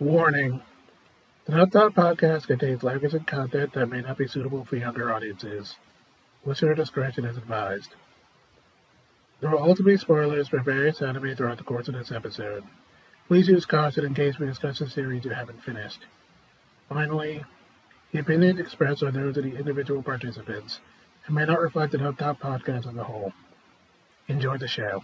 Warning. The Dub Talk Podcast contains language and content that may not be suitable for younger audiences. Listener discretion is advised. There will also be spoilers for various anime throughout the course of this episode. Please use caution in case we discuss a series you haven't finished. Finally, the opinions expressed are those of the individual participants and may not reflect the Dub Talk Podcast as a whole. Enjoy the show.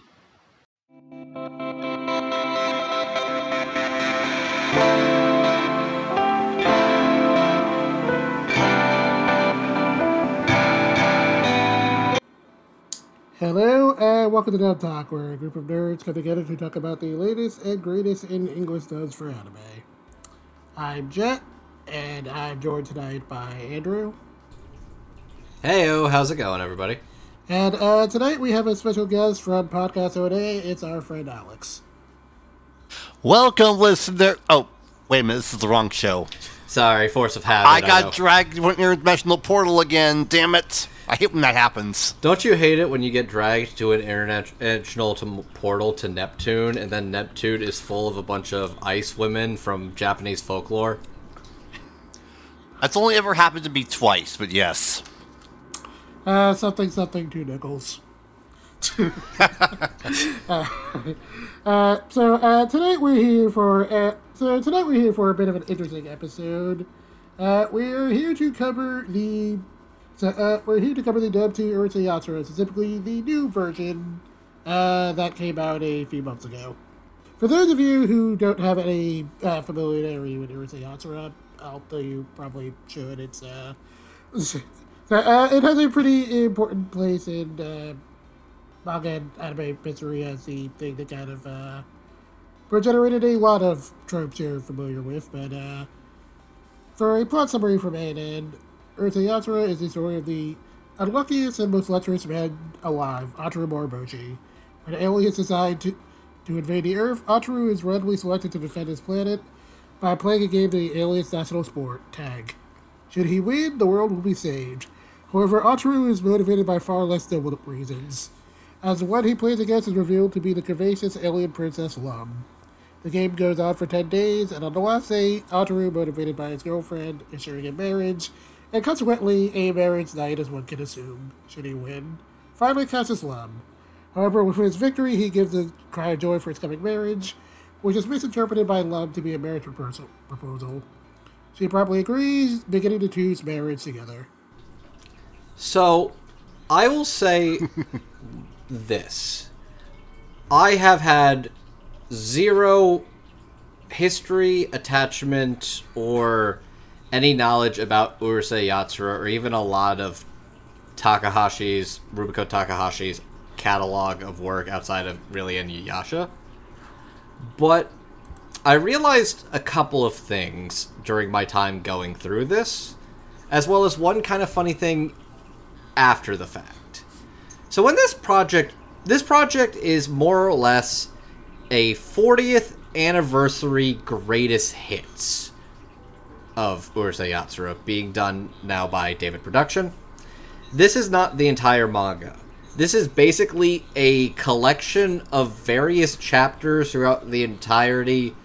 Hello and welcome to Dub Talk, where a group of nerds come together to talk about the latest and greatest in English dubs for anime. I'm Jet, and I'm joined tonight by Andrew. Heyo, how's it going, everybody? And tonight we have a special guest from Podcast ONA. It's our friend Alex. Welcome, listener. Oh, wait a minute, this is the wrong show. Sorry, force of habit. I got dragged to an international portal again, damn it. I hate when that happens. Don't you hate it when you get dragged to an international portal to Neptune, and then Neptune is full of a bunch of ice women from Japanese folklore? That's only ever happened to me twice, but yes. Something to Nichols. So tonight we're here for a bit of an interesting episode. We're here to cover the dub to Urusei Yatsura, specifically the new version that came out a few months ago. For those of you who don't have any familiarity with Urusei Yatsura, although you probably should, it has a pretty important place in manga and anime history as the thing that kind of generated a lot of tropes you're familiar with, but for a plot summary from A to N, Urusei Yatsura is the story of the unluckiest and most lecherous man alive, Ataru Moroboshi. When aliens decide to invade the Earth, Ataru is randomly selected to defend his planet by playing a game of the alien's national sport, Tag. Should he win, the world will be saved. However, Ataru is motivated by far less noble reasons, as the one he plays against is revealed to be the curvaceous alien princess Lum. The game goes on for 10 days, and on the last day, Ataru, motivated by his girlfriend, is sharing a marriage, and consequently, a marriage night, as one can assume, should he win, finally catches Lum. However, with his victory, he gives a cry of joy for his coming marriage, which is misinterpreted by Lum to be a marriage proposal. She probably agrees, beginning the two's marriage together. So, I will say this. I have had zero history, attachment, or any knowledge about Urusei Yatsura, or even a lot of Rumiko Takahashi's catalog of work outside of really Inuyasha. But I realized a couple of things during my time going through this, as well as one kind of funny thing after the fact. So when this project is more or less a 40th anniversary greatest hits of Urusei Yatsura, being done now by David Production. This is not the entire manga. This is basically a collection of various chapters throughout the entirety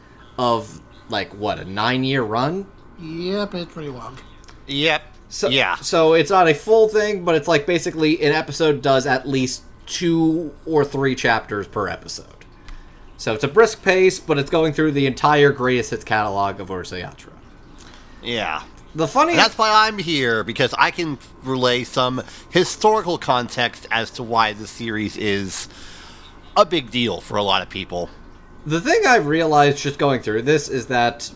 of, a 9-year run? Yep, it's pretty long. Yep. So it's not a full thing, but it's basically an episode does at least 2 or 3 chapters per episode. So it's a brisk pace, but it's going through the entire greatest hits catalog of Urusei Yatsura. Yeah. That's why I'm here, because I can relay some historical context as to why the series is a big deal for a lot of people. The thing I realized just going through this is that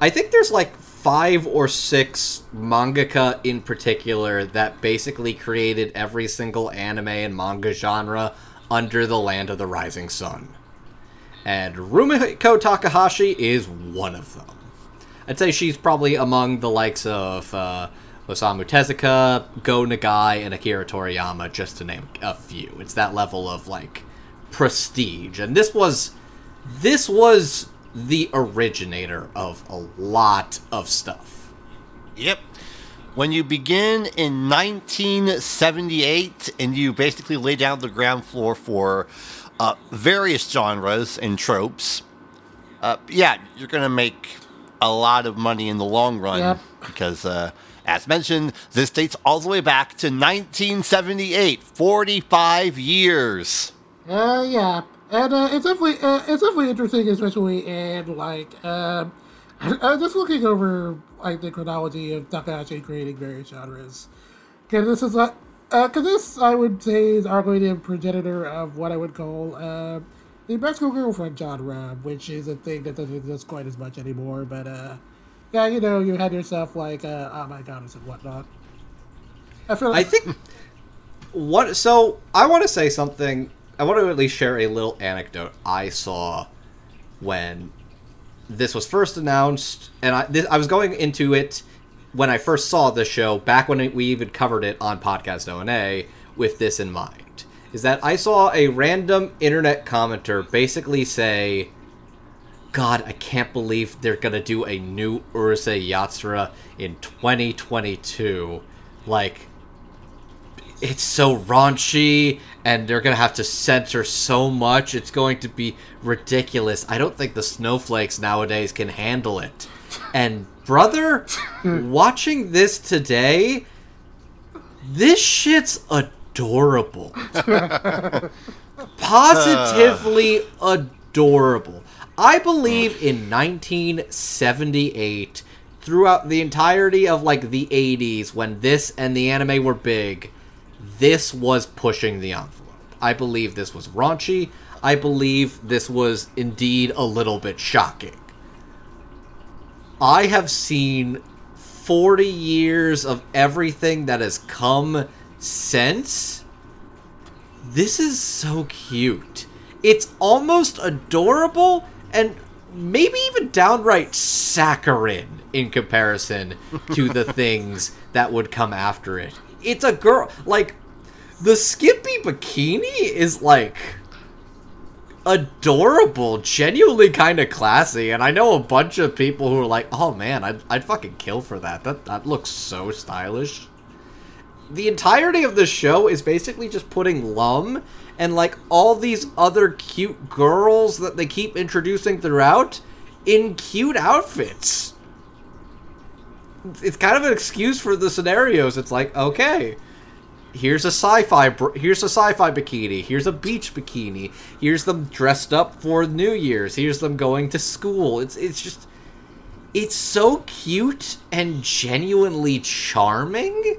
I think there's 5 or 6 mangaka in particular that basically created every single anime and manga genre under the Land of the Rising Sun. And Rumiko Takahashi is one of them. I'd say she's probably among the likes of Osamu Tezuka, Go Nagai, and Akira Toriyama, just to name a few. It's that level of, prestige. And this was the originator of a lot of stuff. Yep. When you begin in 1978, and you basically lay down the ground floor for various genres and tropes, you're going to make a lot of money in the long run. Yep. Because, as mentioned, this dates all the way back to 1978, 45 years. Yeah. And it's definitely interesting, especially in, like, I was just looking over, like, the chronology of Takahashi creating various genres. Because this is not, this, I would say, is arguably a progenitor of what I would call the magical girlfriend genre, which is a thing that doesn't exist quite as much anymore. But, yeah, you know, you had yourself, like, Oh My Goddess and whatnot. So, I want to say something. I want to at least share a little anecdote I saw when this was first announced, and I was going into it when I first saw the show, back when we even covered it on Podcast ONA, with this in mind, is that I saw a random internet commenter basically say, God, I can't believe they're going to do a new Urusei Yatsura in 2022. Like, it's so raunchy, and they're going to have to censor so much. It's going to be ridiculous. I don't think the snowflakes nowadays can handle it. And, brother, watching this today, this shit's adorable. Positively adorable. I believe in 1978, throughout the entirety of, like, the 80s, when this and the anime were big, this was pushing the envelope. I believe this was raunchy. I believe this was indeed a little bit shocking. I have seen 40 years of everything that has come since. This is so cute. It's almost adorable and maybe even downright saccharine in comparison to the things that would come after it. It's a girl, like, the Skippy bikini is, like, adorable, genuinely kind of classy, and I know a bunch of people who are like, oh man, I'd fucking kill for that. That looks so stylish. The entirety of the show is basically just putting Lum and, like, all these other cute girls that they keep introducing throughout in cute outfits. It's kind of an excuse for the scenarios. It's like, okay, here's a sci-fi bikini, here's a beach bikini, here's them dressed up for New Year's, here's them going to school. It's just, it's so cute and genuinely charming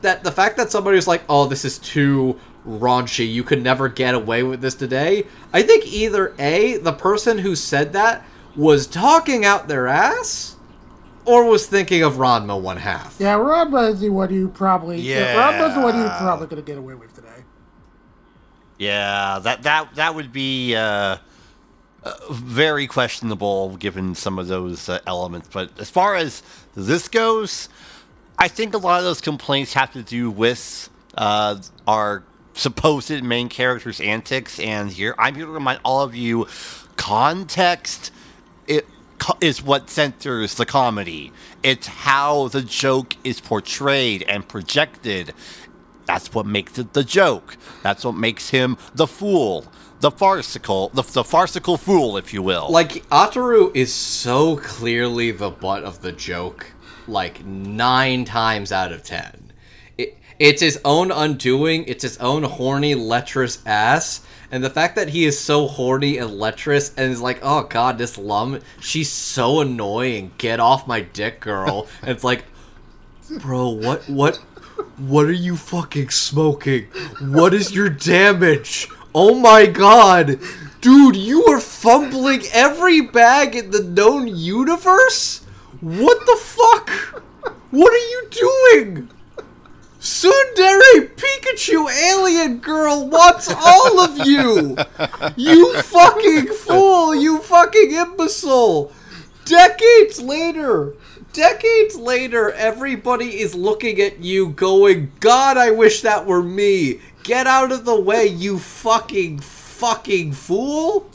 that the fact that somebody was like, oh, this is too raunchy, you could never get away with this today, I think either A, the person who said that was talking out their ass, or was thinking of Ranma one half. Yeah, Ranma is the one you probably... Yeah. Ranma's the one you're probably going to get away with today. Yeah, that would be very questionable given some of those elements. But as far as this goes, I think a lot of those complaints have to do with our supposed main character's antics. And I'm here to remind all of you, context... is what centers the comedy. It's how the joke is portrayed and projected. That's what makes it the joke. That's what makes him the fool, the farcical fool, if you will. Like, Ataru is so clearly the butt of the joke, like, 9 times out of 10. It's his own undoing. It's his own horny, lecherous ass. And the fact that he is so horny and lecherous and is like, oh god, this Lum, she's so annoying. Get off my dick, girl. And it's like, bro, what are you fucking smoking? What is your damage? Oh my god. Dude, you are fumbling every bag in the known universe? What the fuck? What are you doing? Tsundere Pikachu alien girl wants all of you! You fucking fool! You fucking imbecile! Decades later, everybody is looking at you going, God, I wish that were me! Get out of the way, you fucking fool!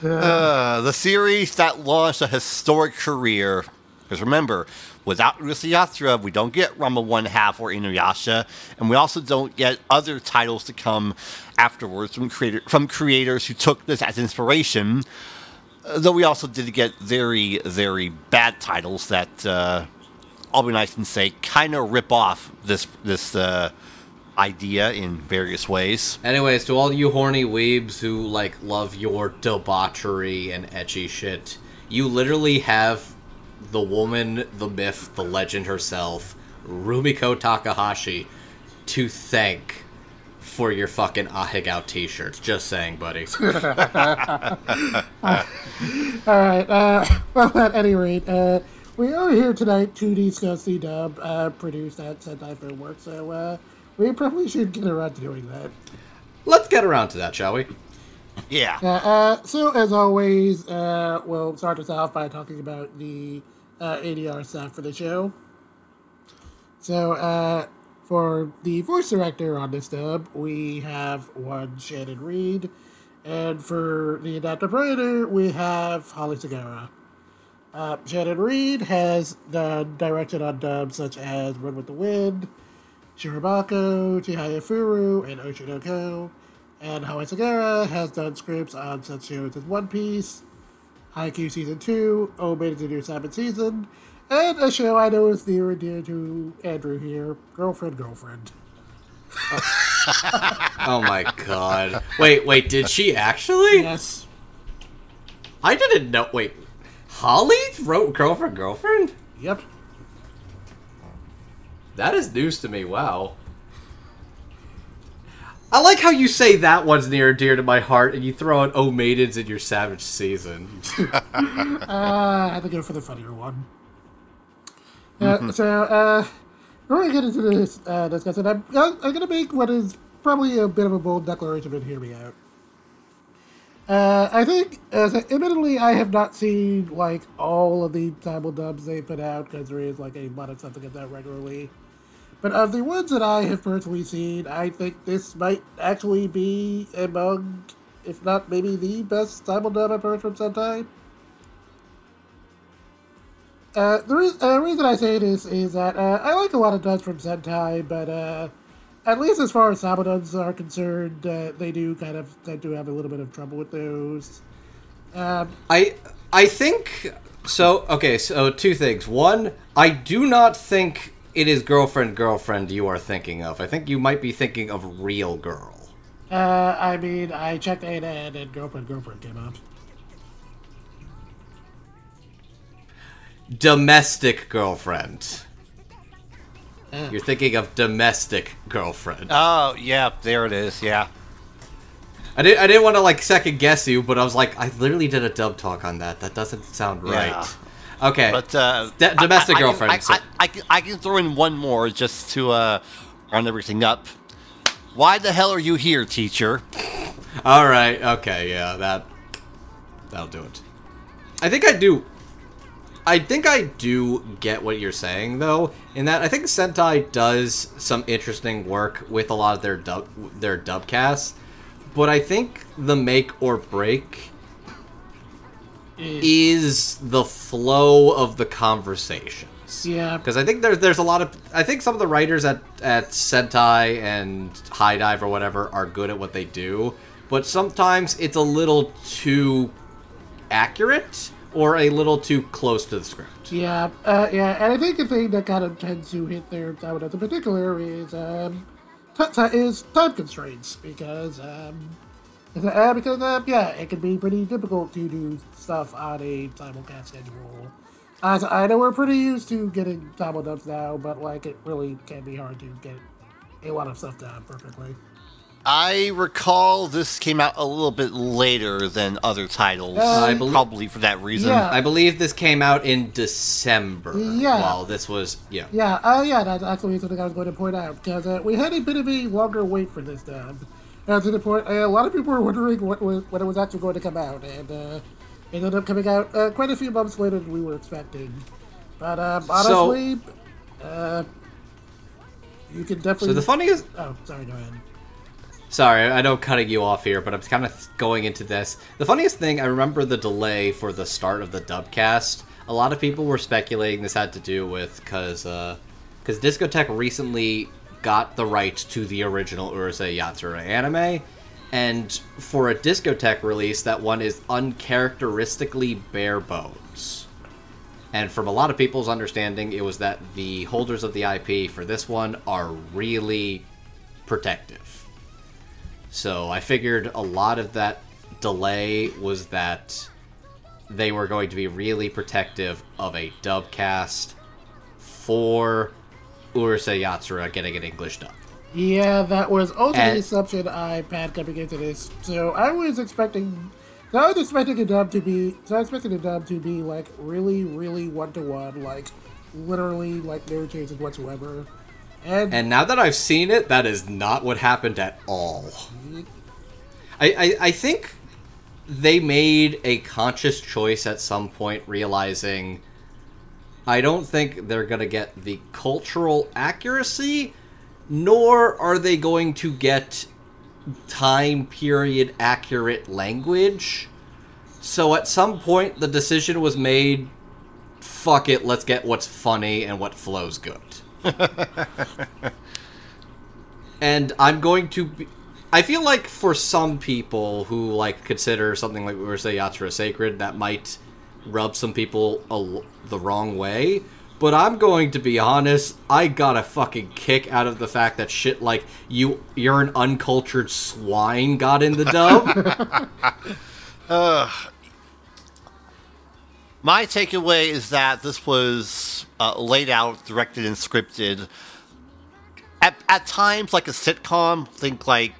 The series that launched a historic career, because remember... without Urusei Yatsura, we don't get Ranma 1/2 or Inuyasha, and we also don't get other titles to come afterwards from creators who took this as inspiration. Though we also did get very, very bad titles that, I'll be nice and say, kind of rip off this idea in various ways. Anyways, to all you horny weebs who, like, love your debauchery and ecchi shit, you literally have the woman, the myth, the legend herself, Rumiko Takahashi, to thank for your fucking Ahigao t-shirts. Just saying, buddy. Alright, well, at any rate, we are here tonight to discuss the dub produced at Sentai Film Works, so we probably should get around to doing that. Let's get around to that, shall we? Yeah. So, as always, we'll start us off by talking about the ADR stuff for the show. So, for the voice director on this dub, we have one Shannon Reed, and for the adaptive writer, we have Holly Sagara. Shannon Reed has done direction on dubs such as Run with the Wind, Shirabako, Chihaya Furu, and Oshinoko. And Holly Sagara has done scripts on such shows as One Piece, Haikyuu Season 2, Oh Maid is the New Simon Season, and a show I know is near and dear to Andrew here, Girlfriend. Oh my god. Wait, did she actually? Yes. I didn't know. Wait. Holly wrote Girlfriend? Yep. That is news to me, wow. I like how you say that one's near and dear to my heart and you throw in Oh Maidens in your Savage Season. I had to go for the funnier one. So, before we get into this discussion, I'm going to make what is probably a bit of a bold declaration, but hear me out. I think, admittedly, I have not seen, like, all of the title dubs they put out, because there is, like, a lot of stuff that gets out regularly. But of the ones that I have personally seen, I think this might actually be among, if not maybe the best title dub I've heard from Sentai. The reason I say this is that, I like a lot of dubs from Sentai, but, at least as far as Sabaduns are concerned, they do kind of tend to have a little bit of trouble with those. I think... So, okay, so two things. One, I do not think it is Girlfriend you are thinking of. I think you might be thinking of Real Girl. I mean, I checked ANN and Girlfriend came up. Domestic Girlfriend. You're thinking of Domestic Girlfriend. Oh, yeah, there it is, yeah. I didn't want to, like, second-guess you, but I was like, I literally did a dub talk on that. That doesn't sound right. Yeah. Okay. But, Domestic Girlfriend. I can throw in one more just to round everything up. Why the hell are you here, teacher? All right, okay, yeah, that'll do it. I think I do get what you're saying, though, in that I think Sentai does some interesting work with a lot of their dubcasts, but I think the make or break is the flow of the conversations. Yeah. Because I think there's a lot of... I think some of the writers at Sentai and High Dive or whatever are good at what they do, but sometimes it's a little too accurate, or a little too close to the script. Yeah, and I think the thing that kind of tends to hit their time in particular is time constraints, because yeah, it can be pretty difficult to do stuff on a simulcast schedule. So I know we're pretty used to getting time dubs now, but like it really can be hard to get a lot of stuff done perfectly. I recall this came out a little bit later than other titles, probably for that reason. Yeah. I believe this came out in December. Yeah. While this was, yeah. Yeah, that's actually something I was going to point out, because we had a bit of a longer wait for this dub. To the point, a lot of people were wondering when it was actually going to come out, and it ended up coming out quite a few months later than we were expecting. But honestly, you can definitely... So the funniest... Oh, sorry, go ahead. Sorry, I know I'm cutting you off here, but I'm kind of going into this. The funniest thing, I remember the delay for the start of the dubcast. A lot of people were speculating this had to do with because Discotech recently got the rights to the original Urusei Yatsura anime, And for a discotheque release, that one is uncharacteristically bare bones. And from a lot of people's understanding, it was that the holders of the IP for this one are really protective. So I figured a lot of that delay was that they were going to be really protective of a dubcast for Urusei Yatsura getting an English dub. Yeah, that was also the assumption I had coming into this. So I was expecting a dub to be like really, really one-to-one, like literally like no changes whatsoever. And now that I've seen it, that is not what happened at all. I think they made a conscious choice at some point, realizing I don't think they're going to get the cultural accuracy, nor are they going to get time period accurate language. So at some point, the decision was made, fuck it, let's get what's funny and what flows good. And I'm going to... I feel like for some people who like consider something like Urusei Yatsura sacred, that might rub some people the wrong way. But I'm going to be honest, I got a fucking kick out of the fact that shit like, you're an uncultured swine got in the dub. My takeaway is that this was laid out, directed, and scripted. At times, like a sitcom, think like,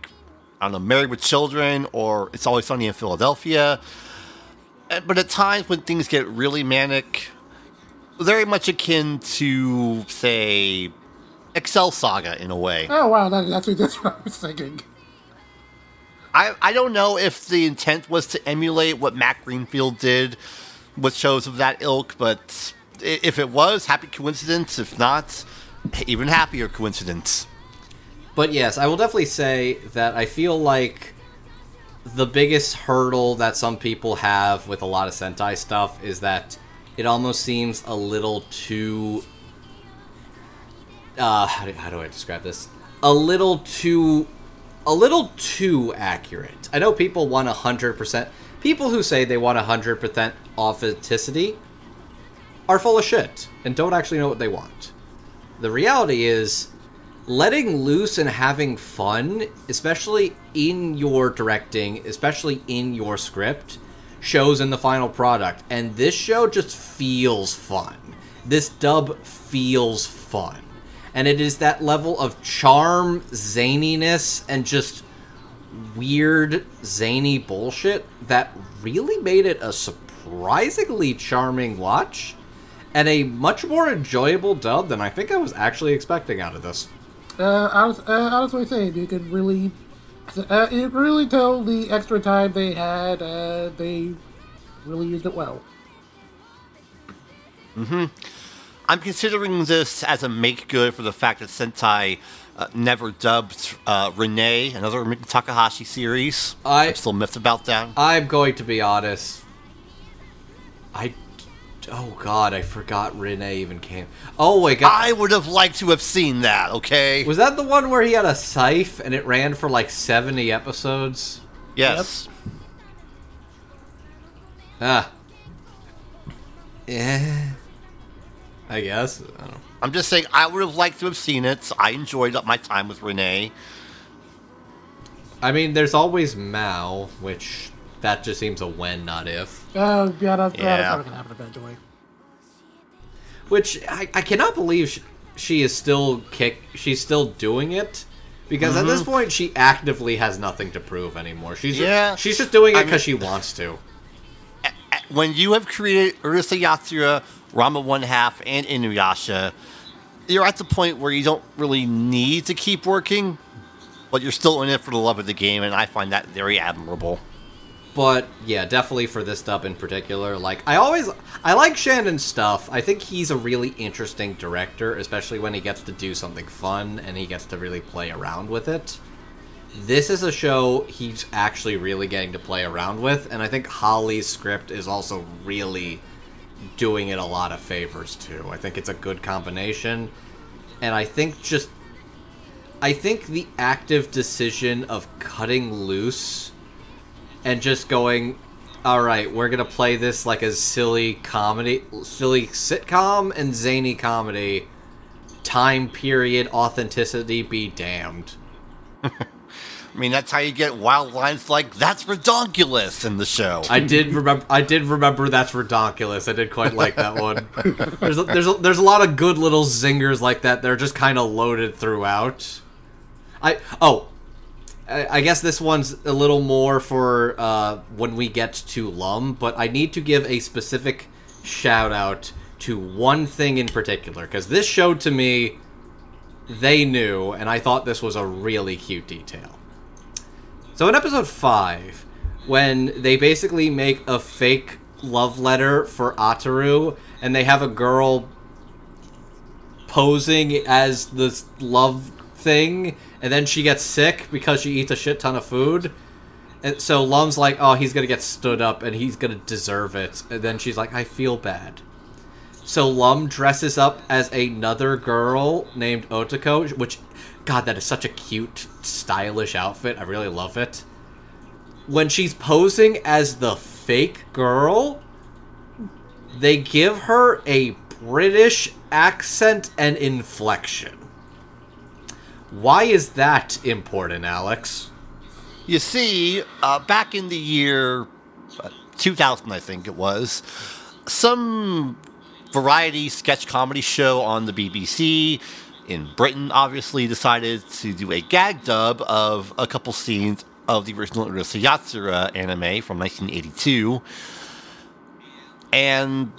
I don't know, Married with Children, or It's Always Sunny in Philadelphia. But at times when things get really manic... very much akin to, say, Excel Saga in a way. Oh, wow, that's what I was thinking. I don't know if the intent was to emulate what Matt Greenfield did with shows of that ilk, but if it was, happy coincidence. If not, even happier coincidence. But yes, I will definitely say that I feel like the biggest hurdle that some people have with a lot of Sentai stuff is that it almost seems a little too... how do I describe this? A little too accurate. I know people want 100%... People who say they want 100% authenticity are full of shit and don't actually know what they want. The reality is, letting loose and having fun, especially in your directing, especially in your script... shows in the final product, and this show just feels fun. This dub feels fun, and it is that level of charm, zaniness, and just weird, zany bullshit that really made it a surprisingly charming watch, and a much more enjoyable dub than I think I was actually expecting out of this. You could really... it really told the extra time they had, they really used it well. Mm-hmm. I'm considering this as a make-good for the fact that Sentai never dubbed Renee, another Rumiko Takahashi series. I'm still miffed about that. I'm going to be honest. Oh god, I forgot Renee even came. Oh my god. I would have liked to have seen that, okay? Was that the one where he had a scythe and it ran for like 70 episodes? Yes. Yep. Yeah. I guess. I don't know. I'm just saying, I would have liked to have seen it. So I enjoyed my time with Renee. I mean, there's always Mao, which... that just seems a when, not if. Oh, yeah, that's probably going to happen eventually. Which, I cannot believe she is still she's still doing it. Because at this point, she actively has nothing to prove anymore. She's just doing it because she wants to. When you have created Urusei Yatsura, Ranma 1/2, and Inuyasha, you're at the point where you don't really need to keep working, but you're still in it for the love of the game, and I find that very admirable. But, yeah, definitely for this dub in particular, like, I like Shannon's stuff. I think he's a really interesting director, especially when he gets to do something fun and he gets to really play around with it. This is a show he's actually really getting to play around with, and I think Holly's script is also really doing it a lot of favors, too. I think it's a good combination, and I think just I think the active decision of cutting loose and just going, all right, we're going to play this like a silly comedy, silly sitcom and zany comedy, time period authenticity be damned. I mean, that's how you get wild lines like "That's redonkulous" in the show. I did remember "That's redonkulous." I did quite like that one. There's a lot of good little zingers like that. They're just kind of loaded throughout. I guess this one's a little more for when we get to Lum, but I need to give a specific shout out to one thing in particular because this show to me, they knew, and I thought this was a really cute detail. So in episode 5, when they basically make a fake love letter for Ataru, and they have a girl posing as this love thing, and then she gets sick because she eats a shit ton of food. And so Lum's like, oh, he's gonna get stood up, and he's gonna deserve it. And then she's like, I feel bad. So Lum dresses up as another girl named Otoko, which... God, that is such a cute, stylish outfit. I really love it. When she's posing as the fake girl, they give her a British accent and inflection. Why is that important, Alex? You see, back in the year 2000, I think it was, some variety sketch comedy show on the BBC... in Britain, obviously, decided to do a gag dub of a couple scenes of the original Urusei Yatsura anime from 1982. And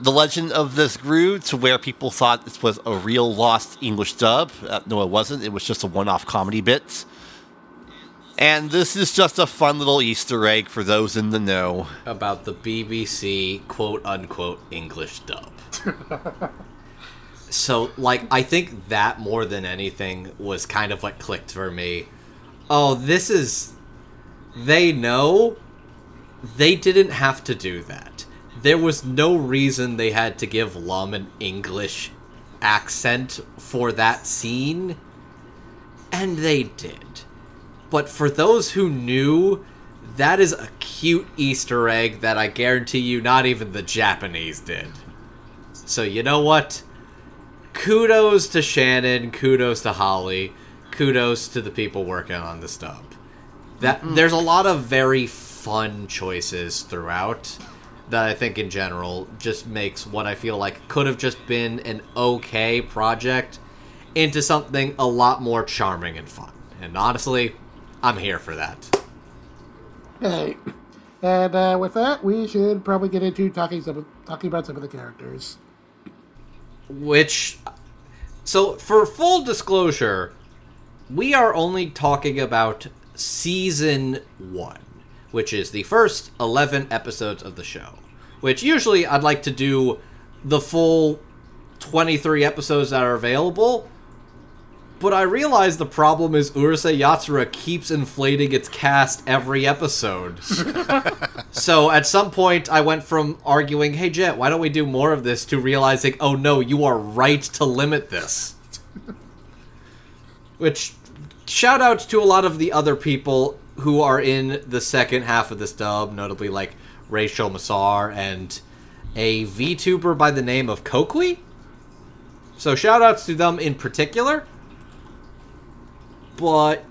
the legend of this grew to where people thought this was a real lost English dub. No, it wasn't. It was just a one-off comedy bit. And this is just a fun little Easter egg for those in the know. About the BBC quote-unquote English dub. So, like, I think that more than anything was kind of what clicked for me. Oh, this is... They know they didn't have to do that. There was no reason they had to give Lum an English accent for that scene. And they did. But for those who knew, that is a cute Easter egg that I guarantee you not even the Japanese did. So, you know what? Kudos to Shannon, kudos to Holly, kudos to the people working on the dub. There's a lot of very fun choices throughout that I think in general just makes what I feel like could have just been an okay project into something a lot more charming and fun. And honestly, I'm here for that. Hey, and with that, we should probably get into talking about some of the characters. Which, so for full disclosure, we are only talking about season 1, which is the first 11 episodes of the show, which usually I'd like to do the full 23 episodes that are available, but I realize the problem is Urusei Yatsura keeps inflating its cast every episode. So at some point, I went from arguing, hey, Jet, why don't we do more of this, to realizing, oh, no, you are right to limit this. Which, shout out to a lot of the other people who are in the second half of this dub, notably like Ray Shomasar and a VTuber by the name of Kokui. So shout outs to them in particular. But,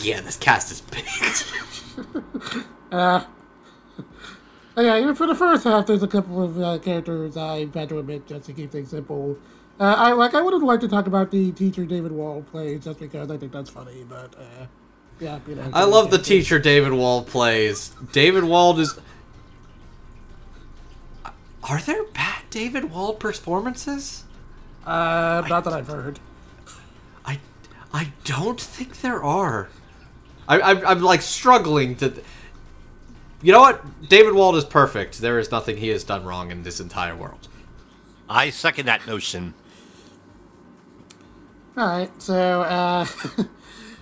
yeah, this cast is big. Yeah, even for the first half, there's a couple of characters I've had to admit just to keep things simple. I would have liked to talk about the teacher David Wald plays just because I think that's funny, but yeah. You know, I love the teacher David Wald plays. David Wald is... Are there bad David Wald performances? Not that I've heard. I don't think there are. I'm like struggling to... You know what? David Wald is perfect. There is nothing he has done wrong in this entire world. I second that notion. Alright, so...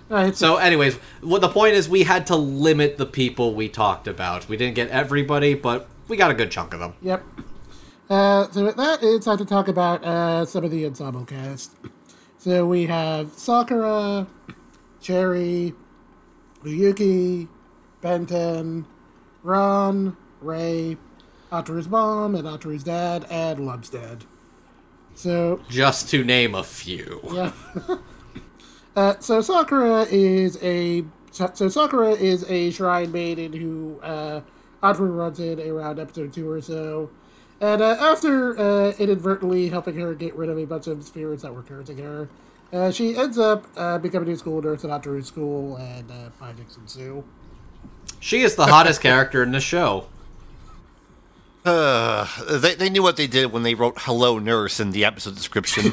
Right. So anyways, the point is we had to limit the people we talked about. We didn't get everybody, but we got a good chunk of them. Yep. So with that, it's time to talk about some of the ensemble cast. So we have Sakura, Cherry, Oyuki, Benten, Ron, Ray, Ataru's mom, and Ataru's dad, and Lum's dad. So just to name a few. Yeah. So Sakura is a shrine maiden who Ataru runs in around episode 2 or so. And after inadvertently helping her get rid of a bunch of spirits that were cursing her, she ends up becoming a school nurse at Ataru's school, and findings ensue. She is the hottest character in the show. They knew what they did when they wrote Hello Nurse in the episode description.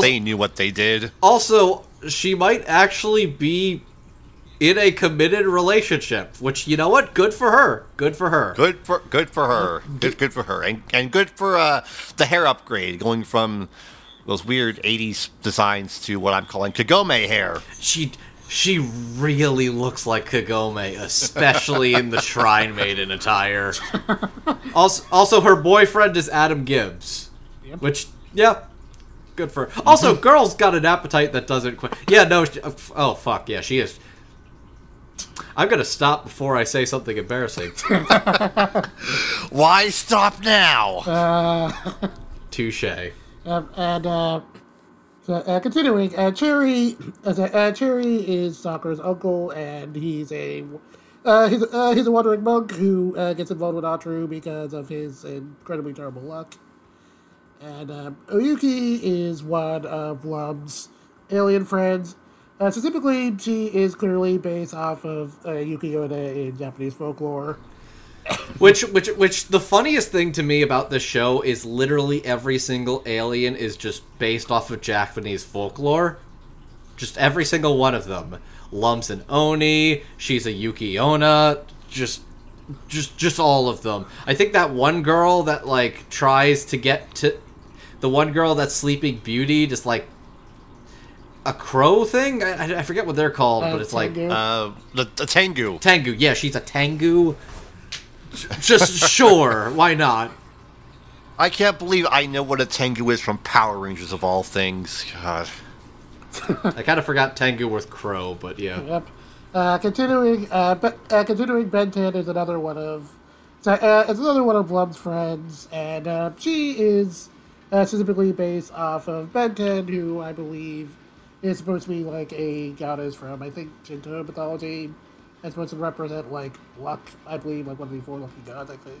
They knew what they did. Also, she might actually be in a committed relationship, which, you know what? Good for her. And good for the hair upgrade, going from those weird 80s designs to what I'm calling Kagome hair. She really looks like Kagome, especially in the Shrine Maiden attire. Also, her boyfriend is Adam Gibbs, which, yeah, good for her. Also, girl's got an appetite that doesn't quit. Yeah, no, oh, fuck, yeah, she is. I'm going to stop before I say something embarrassing. Why stop now? Touché. Continuing, Cherry is Sakura's uncle, and he's a wandering monk who gets involved with Ataru because of his incredibly terrible luck. And Oyuki is one of Lum's alien friends. Specifically, she is clearly based off of Yuki Oda in Japanese folklore. Which the funniest thing to me about this show is literally every single alien is just based off of Japanese folklore. Just every single one of them. Lum's an Oni, she's a Yuki Onna, just all of them. I think that one girl that, like, tries to get to... The one girl that's Sleeping Beauty, just, like, a crow thing? I forget what they're called, but it's Tengu. The Tengu. Tengu, yeah, she's a Tengu. Just sure, why not? I can't believe I know what a Tengu is from Power Rangers of all things. God. I kind of forgot Tengu with crow, but yeah. Yep. Continuing, Benten is another one of Blum's friends, and she is specifically based off of Benten, who I believe is supposed to be like a goddess from, I think, Shinto mythology. It's supposed to represent, like, luck, I believe, like one of the 4 lucky gods, I think.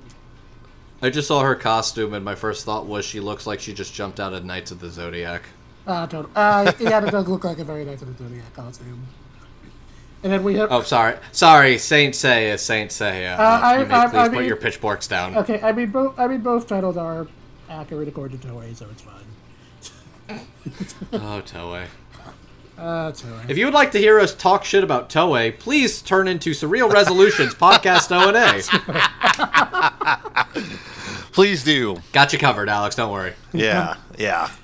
I just saw her costume, and my first thought was she looks like she just jumped out of Knights of the Zodiac. Totally. Yeah, it does look like a very Knights of the Zodiac costume. And then we have... Oh, sorry, Saint Seiya. Please put your pitchforks down. Okay, both titles are accurate according to Toei, so it's fine. Oh, Toei. Toei. If you would like to hear us talk shit about Toei, please turn into Surreal Resolutions Podcast ONA. Please do. Got you covered, Alex. Don't worry. Yeah.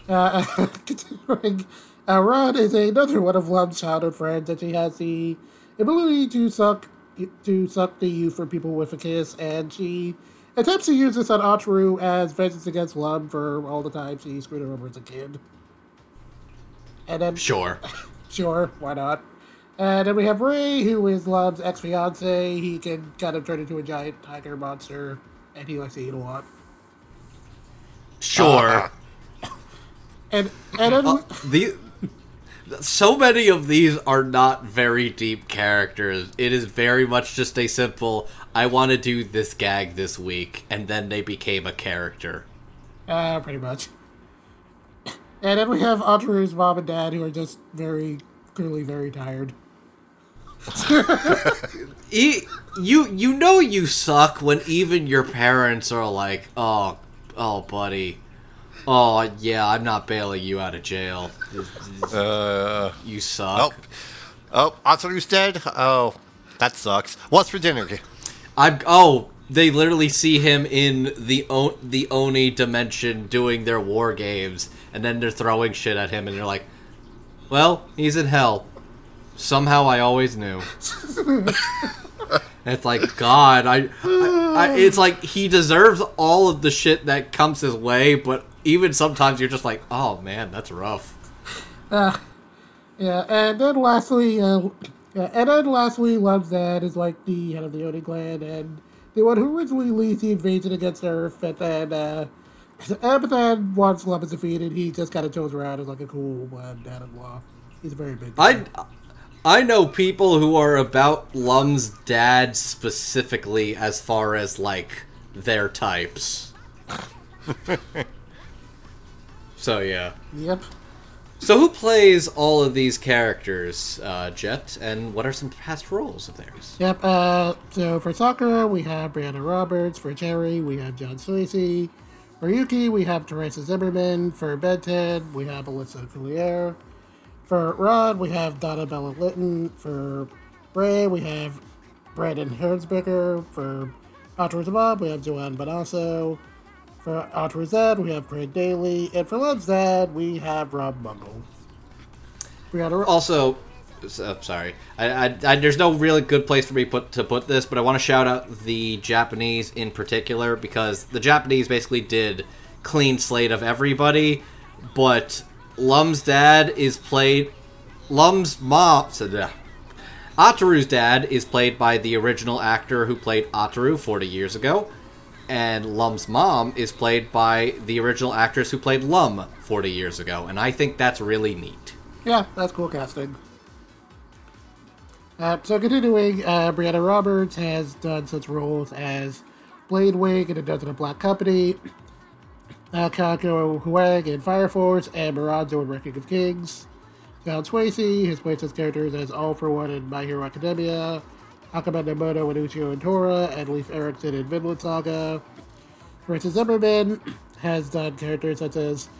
Continuing, Ron is another one of Lum's childhood friends, and she has the ability to suck the youth from people with a kiss, and she attempts to use this on Ataru as vengeance against Lum for all the time she screwed her over as a kid. And then, sure, why not? And then we have Ray, who is Lum's ex-fiance. He can kind of turn into a giant tiger monster, and he likes to eat a lot. Sure. So many of these are not very deep characters. It is very much just a simple, I want to do this gag this week, and then they became a character. Pretty much. And then we have Ataru's mom and dad, who are just very, clearly very tired. You know you suck when even your parents are like, oh, buddy. Oh, yeah, I'm not bailing you out of jail. You suck. Oh, Ataru's dead? Oh, that sucks. What's for dinner? They literally see him in the Oni dimension doing their war games, and then they're throwing shit at him, and they're like, well, he's in hell. Somehow I always knew. It's like, God, it's like he deserves all of the shit that comes his way, but even sometimes you're just like, oh, man, that's rough. And then lastly, Lum's dad is like the head of the Oni clan and the one who originally leads the invasion against Earth. And then, once Lum is defeated, he just kind of chills around as like a cool dad-in-law. He's a very big guy. I know people who are about Lum's dad specifically as far as, like, their types. So, yeah. Yep. So who plays all of these characters, Jet, and what are some past roles of theirs? Yep, so for Sakura, we have Brianna Roberts. For Cherry, we have John Swayze. For Yuki, we have Teresa Zimmerman. For Benten, we have Alyssa Foulier. For Ron, we have Donna Bella Litton. For Ray, we have Brandon Herzberger. For Ataru Moroboshi, we have Joanne Bonasso. For Ataru Zed, we have Craig Daly. And for Lum Zed, we have Rob Mumble. Also, sorry, I there's no really good place for me to put this, but I want to shout out the Japanese in particular, because the Japanese basically did clean slate of everybody, but Lum's dad is played... Lum's mom... Ataru's dad is played by the original actor who played Ataru 40 years ago. And Lum's mom is played by the original actress who played Lum 40 years ago. And I think that's really neat. Yeah, that's cool casting. So continuing, Brianna Roberts has done such roles as Blade Wing in A Dozen of Black Company... Kako Huang in Fire Force, and Miranzo in Wrecking of Kings. John Swayze has played such characters as All For One in My Hero Academia, Akuma Nomoto in Uchiho and Tora, and Leif Erikson in Vinland Saga. Teresa Zimmerman has done characters such as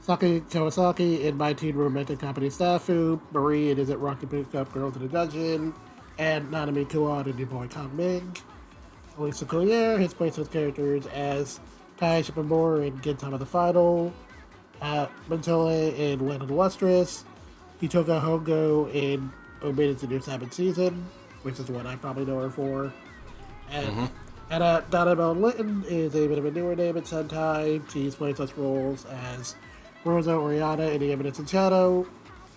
Saki Kawasaki in My Teen Romantic Company Staffu, Marie in Is It Rocky Pick Up Girls in a Dungeon, and Nanami Kuan in New Boy Kong Ming. Alyssa Collier has played such characters as Kai Shippamore in Good Time of the Final, Mentole in Land of the Lustrous, Hitoka Hongo in Obedience in Your Sabbath Season, which is what I probably know her for, and Donna Bell Litton is a bit of a newer name at some time. She's played such roles as Rosa Oriana in The Eminence and Shadow,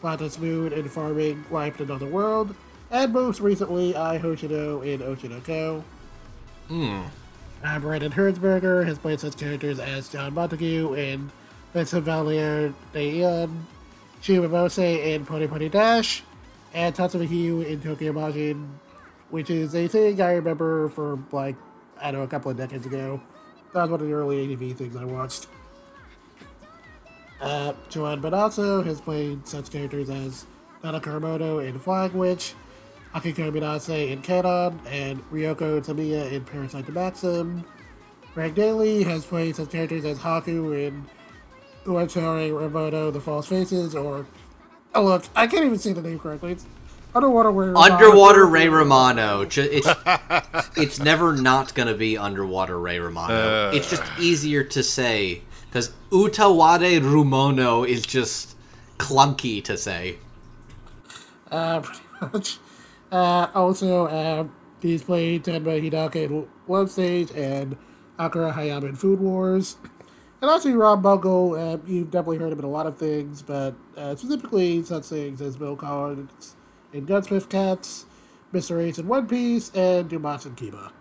Platinus Moon in Farming, Life in Another World, and most recently, Ai Hoshino in Oshinoko. Brandon Herzberger has played such characters as John Montague in Vincent Valier Daeon, Shu Mimose in Pony Pony Dash, and Tatsumi Hiyu in Tokyo Majin, which is a thing I remember from, like, I don't know, a couple of decades ago. That was one of the early ADV things I watched. Joanne Bonasso has played such characters as Nana Karamoto in Flying Witch, Akiko Minase in Canon, and Ryoko Tamiya in Parasite the Maxim. Craig Daly has played such characters as Haku in Uechari Roboto, The False Faces, or... Oh, look, I can't even say the name correctly. It's Underwater Ray Romano. Underwater Ray Romano. It's never not going to be Underwater Ray Romano. It's just easier to say, because Utawade Rumono is just clunky to say. Pretty much. Also, he's played Tenma Hidaka in Love Stage and Akira Hayama in Food Wars. And also Rob Mumble, you've definitely heard him in a lot of things, but specifically such things as Bill Collins in Gunsmith Cats, Mr. Ace in One Piece, and Dumas in Kiba.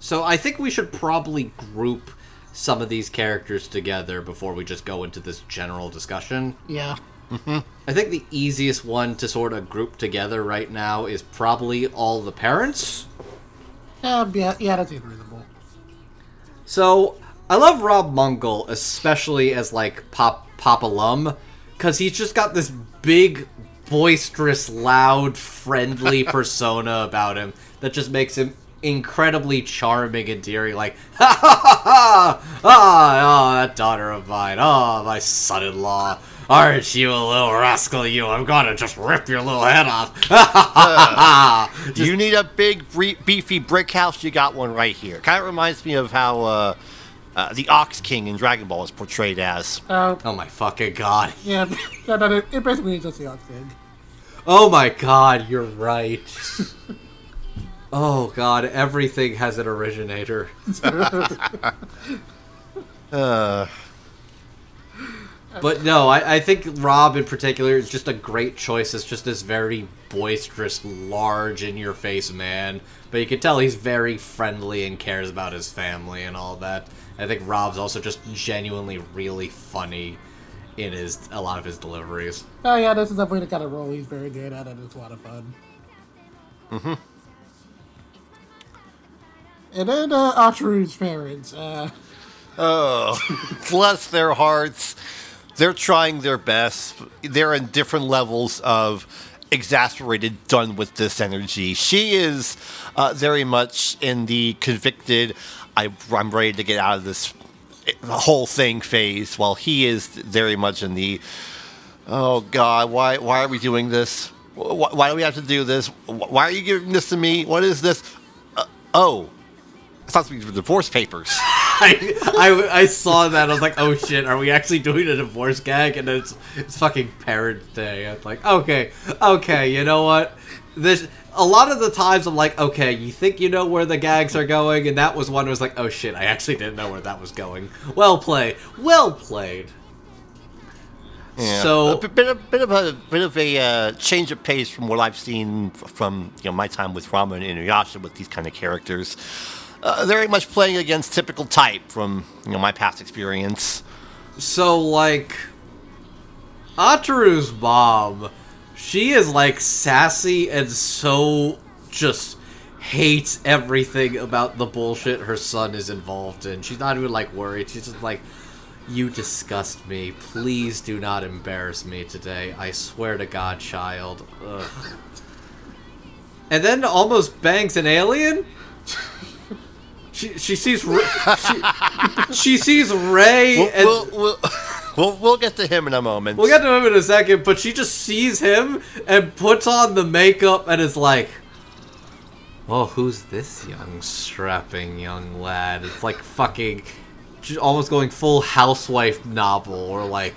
So I think we should probably group some of these characters together before we just go into this general discussion. Yeah. Mm-hmm. I think the easiest one to sort of group together right now is probably all the parents. Yeah, that's reasonable. So, I love Rob Mumble, especially as, like, Papa Lum, because he's just got this big, boisterous, loud, friendly persona about him that just makes him incredibly charming and endearing, like, ha ha ha ha! Ah, oh, that daughter of mine, oh, my son-in-law, aren't you a little rascal, you? I'm gonna just rip your little head off. Ha ha ha ha! You need a big, beefy brick house, you got one right here. Kind of reminds me of how the Ox King in Dragon Ball is portrayed as. Oh my fucking god. Yeah, it basically is just the Ox King. Oh my god, you're right. Oh, God, everything has an originator. But no, I think Rob in particular is just a great choice. It's just this very boisterous, large, in-your-face man. But you can tell he's very friendly and cares about his family and all that. I think Rob's also just genuinely really funny in a lot of his deliveries. Oh yeah, this is definitely the kind of role he's very good at, and it's a lot of fun. Mm-hmm. And then Ataru's parents. Oh, bless their hearts. They're trying their best. They're in different levels of exasperated, done with this energy. She is very much in the convicted, I'm ready to get out of this whole thing phase, while he is very much in the, oh God, why are we doing this? Why do we have to do this? Why are you giving this to me? What is this? Oh, I thought these were divorce papers. I saw that. I was like, oh shit, are we actually doing a divorce gag? And then it's fucking Parent Day. I was like, okay, you know what? A lot of the times I'm like, okay, you think you know where the gags are going? And that was one that was like, oh shit, I actually didn't know where that was going. Well played. Yeah. So a bit of a change of pace from what I've seen from, you know, my time with Rama and Inuyasha with these kind of characters. Very much playing against typical type from, you know, my past experience. So, like, Ataru's mom, she is, like, sassy and so just hates everything about the bullshit her son is involved in. She's not even, like, worried. She's just like, you disgust me. Please do not embarrass me today. I swear to God, child. Ugh. And then almost bangs an alien? She sees Ray. We'll get to him in a moment. We'll get to him in a second, but she just sees him and puts on the makeup and is like, "Oh, who's this young strapping young lad?" It's like fucking, she's almost going full housewife novel, or like,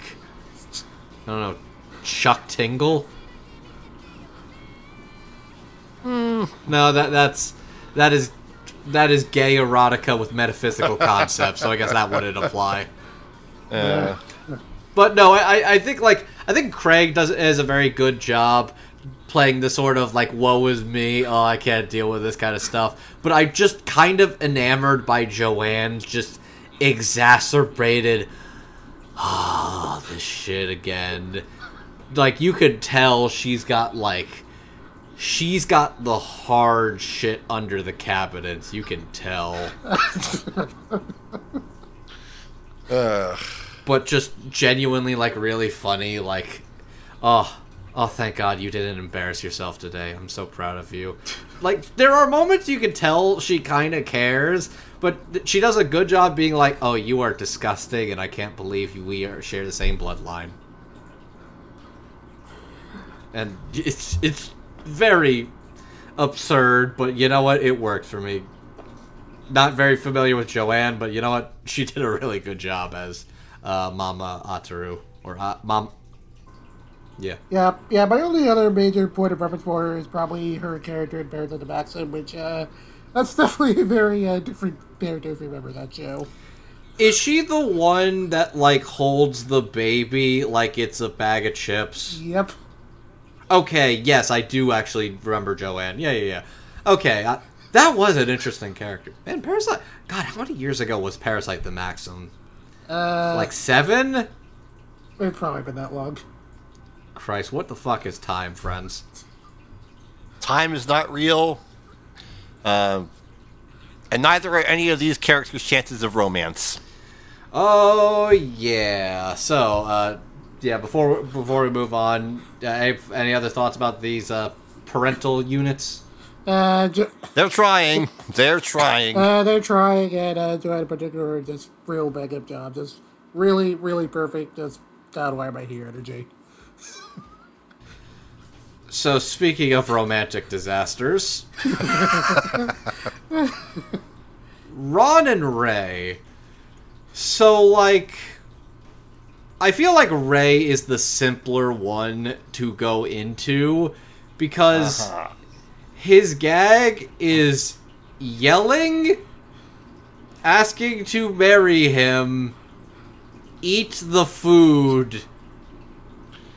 I don't know, Chuck Tingle. No, that is. That is gay erotica with metaphysical concepts, so I guess that wouldn't apply. But no, I think Craig does a very good job playing the sort of like, woe is me, oh, I can't deal with this kind of stuff. But I'm just kind of enamored by Joanne's just exacerbated, oh, this shit again. Like, you could tell she's got the hard shit under the cabinets. You can tell. But just genuinely, like, really funny. Like, oh, thank God you didn't embarrass yourself today. I'm so proud of you. Like, there are moments you can tell she kind of cares, but she does a good job being like, oh, you are disgusting, and I can't believe we share the same bloodline. And it's very absurd, but you know what? It worked for me. Not very familiar with Joanne, but you know what? She did a really good job as Mama Ataru. Or Mom... Yeah, my only other major point of reference for her is probably her character in Parents of the Maxim, which, that's definitely a very different character if you remember that show. Is she the one that, like, holds the baby like it's a bag of chips? Yep. Okay, yes, I do actually remember Joanne. Yeah. Okay, that was an interesting character. Man, Parasite... God, how many years ago was Parasite the Maxim? Like 7? It's probably been that long. Christ, what the fuck is time, friends? Time is not real. And neither are any of these characters' chances of romance. Oh, yeah. So, yeah, before we move on, any other thoughts about these parental units? They're trying. They're trying, and Joanne in particular, just real backup job. Just really, really perfect. Just, God, why am I here energy. So, speaking of romantic disasters, Ron and Ray. So, like... I feel like Ray is the simpler one to go into because his gag is yelling, asking to marry him, eat the food.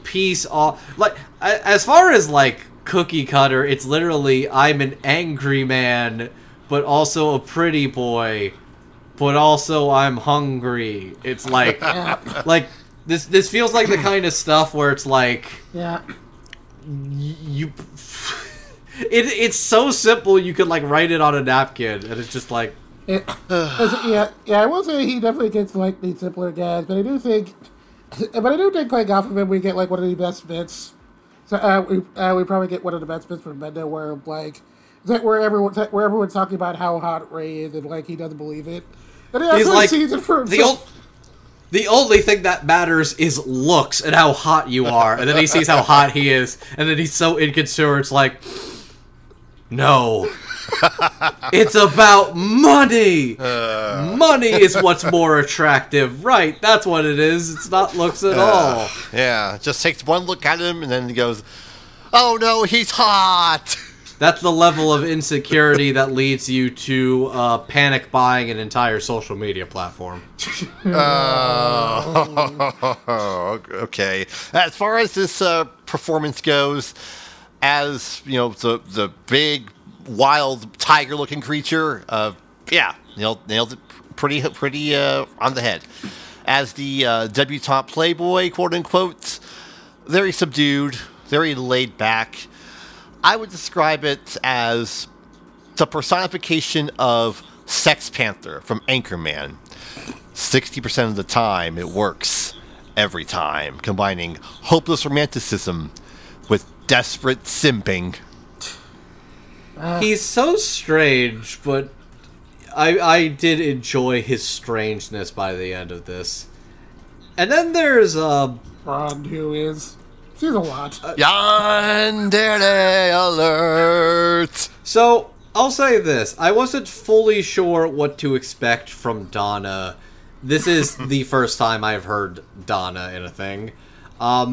Peace off. Like, as far as, like, cookie cutter, it's literally, I'm an angry man, but also a pretty boy, but also I'm hungry. It's like, like, this feels like the kind of stuff where it's like, yeah, you, it's so simple you could, like, write it on a napkin, and it's just like, yeah, I will say he definitely gets, like, the simpler guys, but I do think like off of him we get, like, one of the best bits. So we probably get one of the best bits from Mendo where, like, where everyone's talking about how hot Ray is and, like, he doesn't believe it. And he also like, sees it for the only thing that matters is looks and how hot you are. And then he sees how hot he is. And then he's so inconsiderate, it's like, no. It's about money. Money is what's more attractive, right? That's what it is. It's not looks at all. Yeah, just takes one look at him and then he goes, "Oh no, he's hot." That's the level of insecurity that leads you to panic buying an entire social media platform. Okay. As far as this performance goes, as you know, the big wild tiger-looking creature, nailed it pretty on the head. As the debutante playboy, quote unquote, very subdued, very laid back. I would describe it as the personification of Sex Panther from Anchorman. 60% of the time, it works every time, combining hopeless romanticism with desperate simping. He's so strange, but I did enjoy his strangeness by the end of this. And then there's Ron, who is... She's a lot. Yandere alert! So, I'll say this. I wasn't fully sure what to expect from Donna. This is the first time I've heard Donna in a thing. I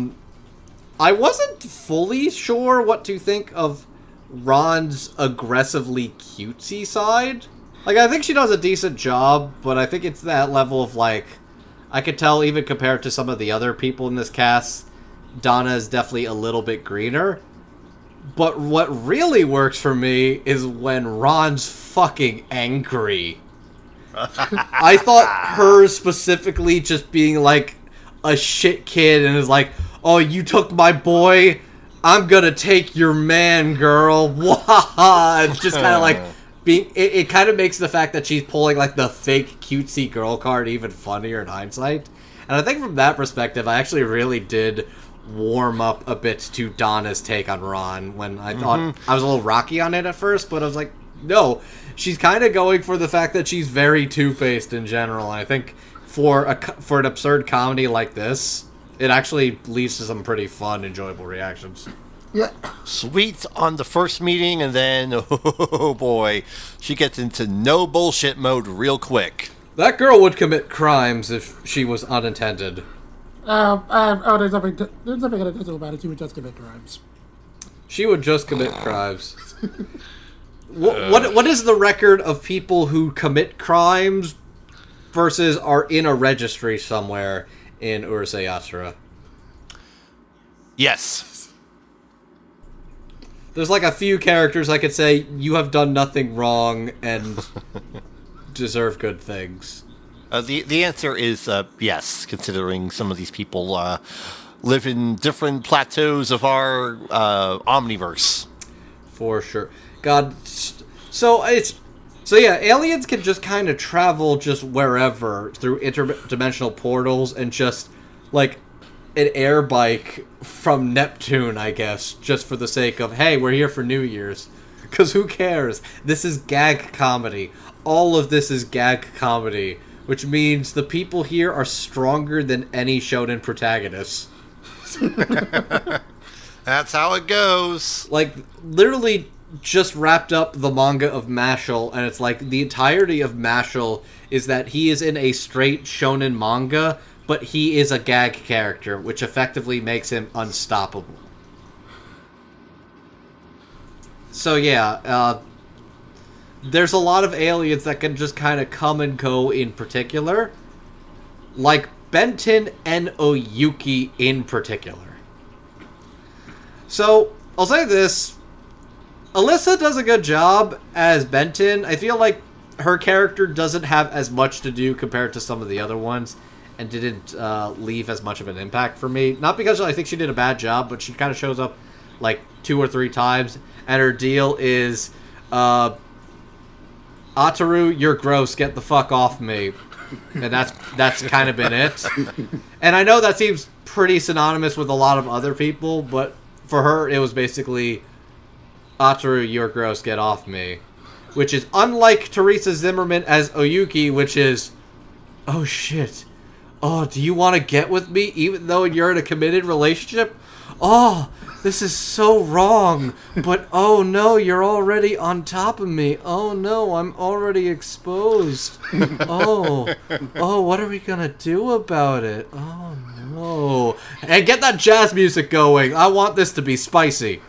wasn't fully sure what to think of Ron's aggressively cutesy side. Like, I think she does a decent job, but I think it's that level of, like, I could tell even compared to some of the other people in this cast, Donna is definitely a little bit greener. But what really works for me is when Ron's fucking angry. I thought her specifically just being, like, a shit kid and is like, "Oh, you took my boy? I'm gonna take your man, girl." It's just kind of like being. It kind of makes the fact that she's pulling, like, the fake cutesy girl card even funnier in hindsight. And I think from that perspective, I actually really did warm up a bit to Donna's take on Ron when I thought I was a little rocky on it at first, but I was like, no, she's kind of going for the fact that she's very two-faced in general. And I think for an absurd comedy like this, it actually leads to some pretty fun, enjoyable reactions. Yeah. Sweet on the first meeting, and then, oh boy, she gets into no bullshit mode real quick. That girl would commit crimes if she was unintended. There's nothing I can do about it. She would just commit crimes. She would just commit crimes. What is the record of people who commit crimes versus are in a registry somewhere in Urusei Yatsura? Yes. There's, like, a few characters I could say, you have done nothing wrong and deserve good things. The answer is yes, considering some of these people live in different plateaus of our omniverse. For sure. God, So, aliens can just kind of travel just wherever through interdimensional portals and just, like, an air bike from Neptune, I guess, just for the sake of, hey, we're here for New Year's. Because who cares? This is gag comedy. All of this is gag comedy, which means the people here are stronger than any shonen protagonist. That's how it goes. Like, literally... just wrapped up the manga of Mashal, and it's like the entirety of Mashal is that he is in a straight shonen manga, but he is a gag character, which effectively makes him unstoppable. So yeah, there's a lot of aliens that can just kind of come and go in particular. Like Benten and Oyuki in particular. So, I'll say this. Alyssa does a good job as Benten. I feel like her character doesn't have as much to do compared to some of the other ones and didn't leave as much of an impact for me. Not because I think she did a bad job, but she kind of shows up like 2 or 3 times, and her deal is, Ataru, you're gross, get the fuck off me. And that's kind of been it. And I know that seems pretty synonymous with a lot of other people, but for her, it was basically, Ataru, you're gross, get off me. Which is unlike Teresa Zimmerman as Oyuki, which is, oh shit, oh, do you want to get with me even though you're in a committed relationship? Oh, this is so wrong, but oh no, you're already on top of me. Oh no, I'm already exposed. Oh, what are we going to do about it? Oh no. And get that jazz music going. I want this to be spicy.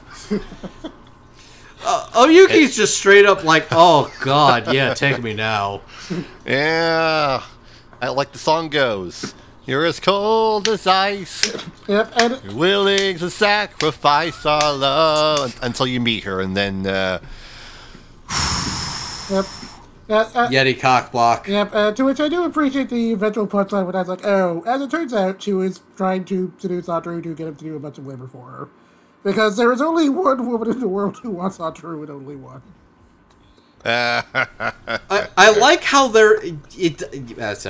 Oyuki's just straight up like, oh god, yeah, take me now. Yeah, I like the song goes. You're as cold as ice. Yep, and you're willing to sacrifice our love until you meet her, and then. Yep. Yeti cockblock. Yep. To which I do appreciate the eventual punchline when I was like, "Oh, as it turns out, she was trying to seduce Audrey to get him to do a bunch of labor for her." Because there is only one woman in the world who wants Audrey, and only one. I like how there. I was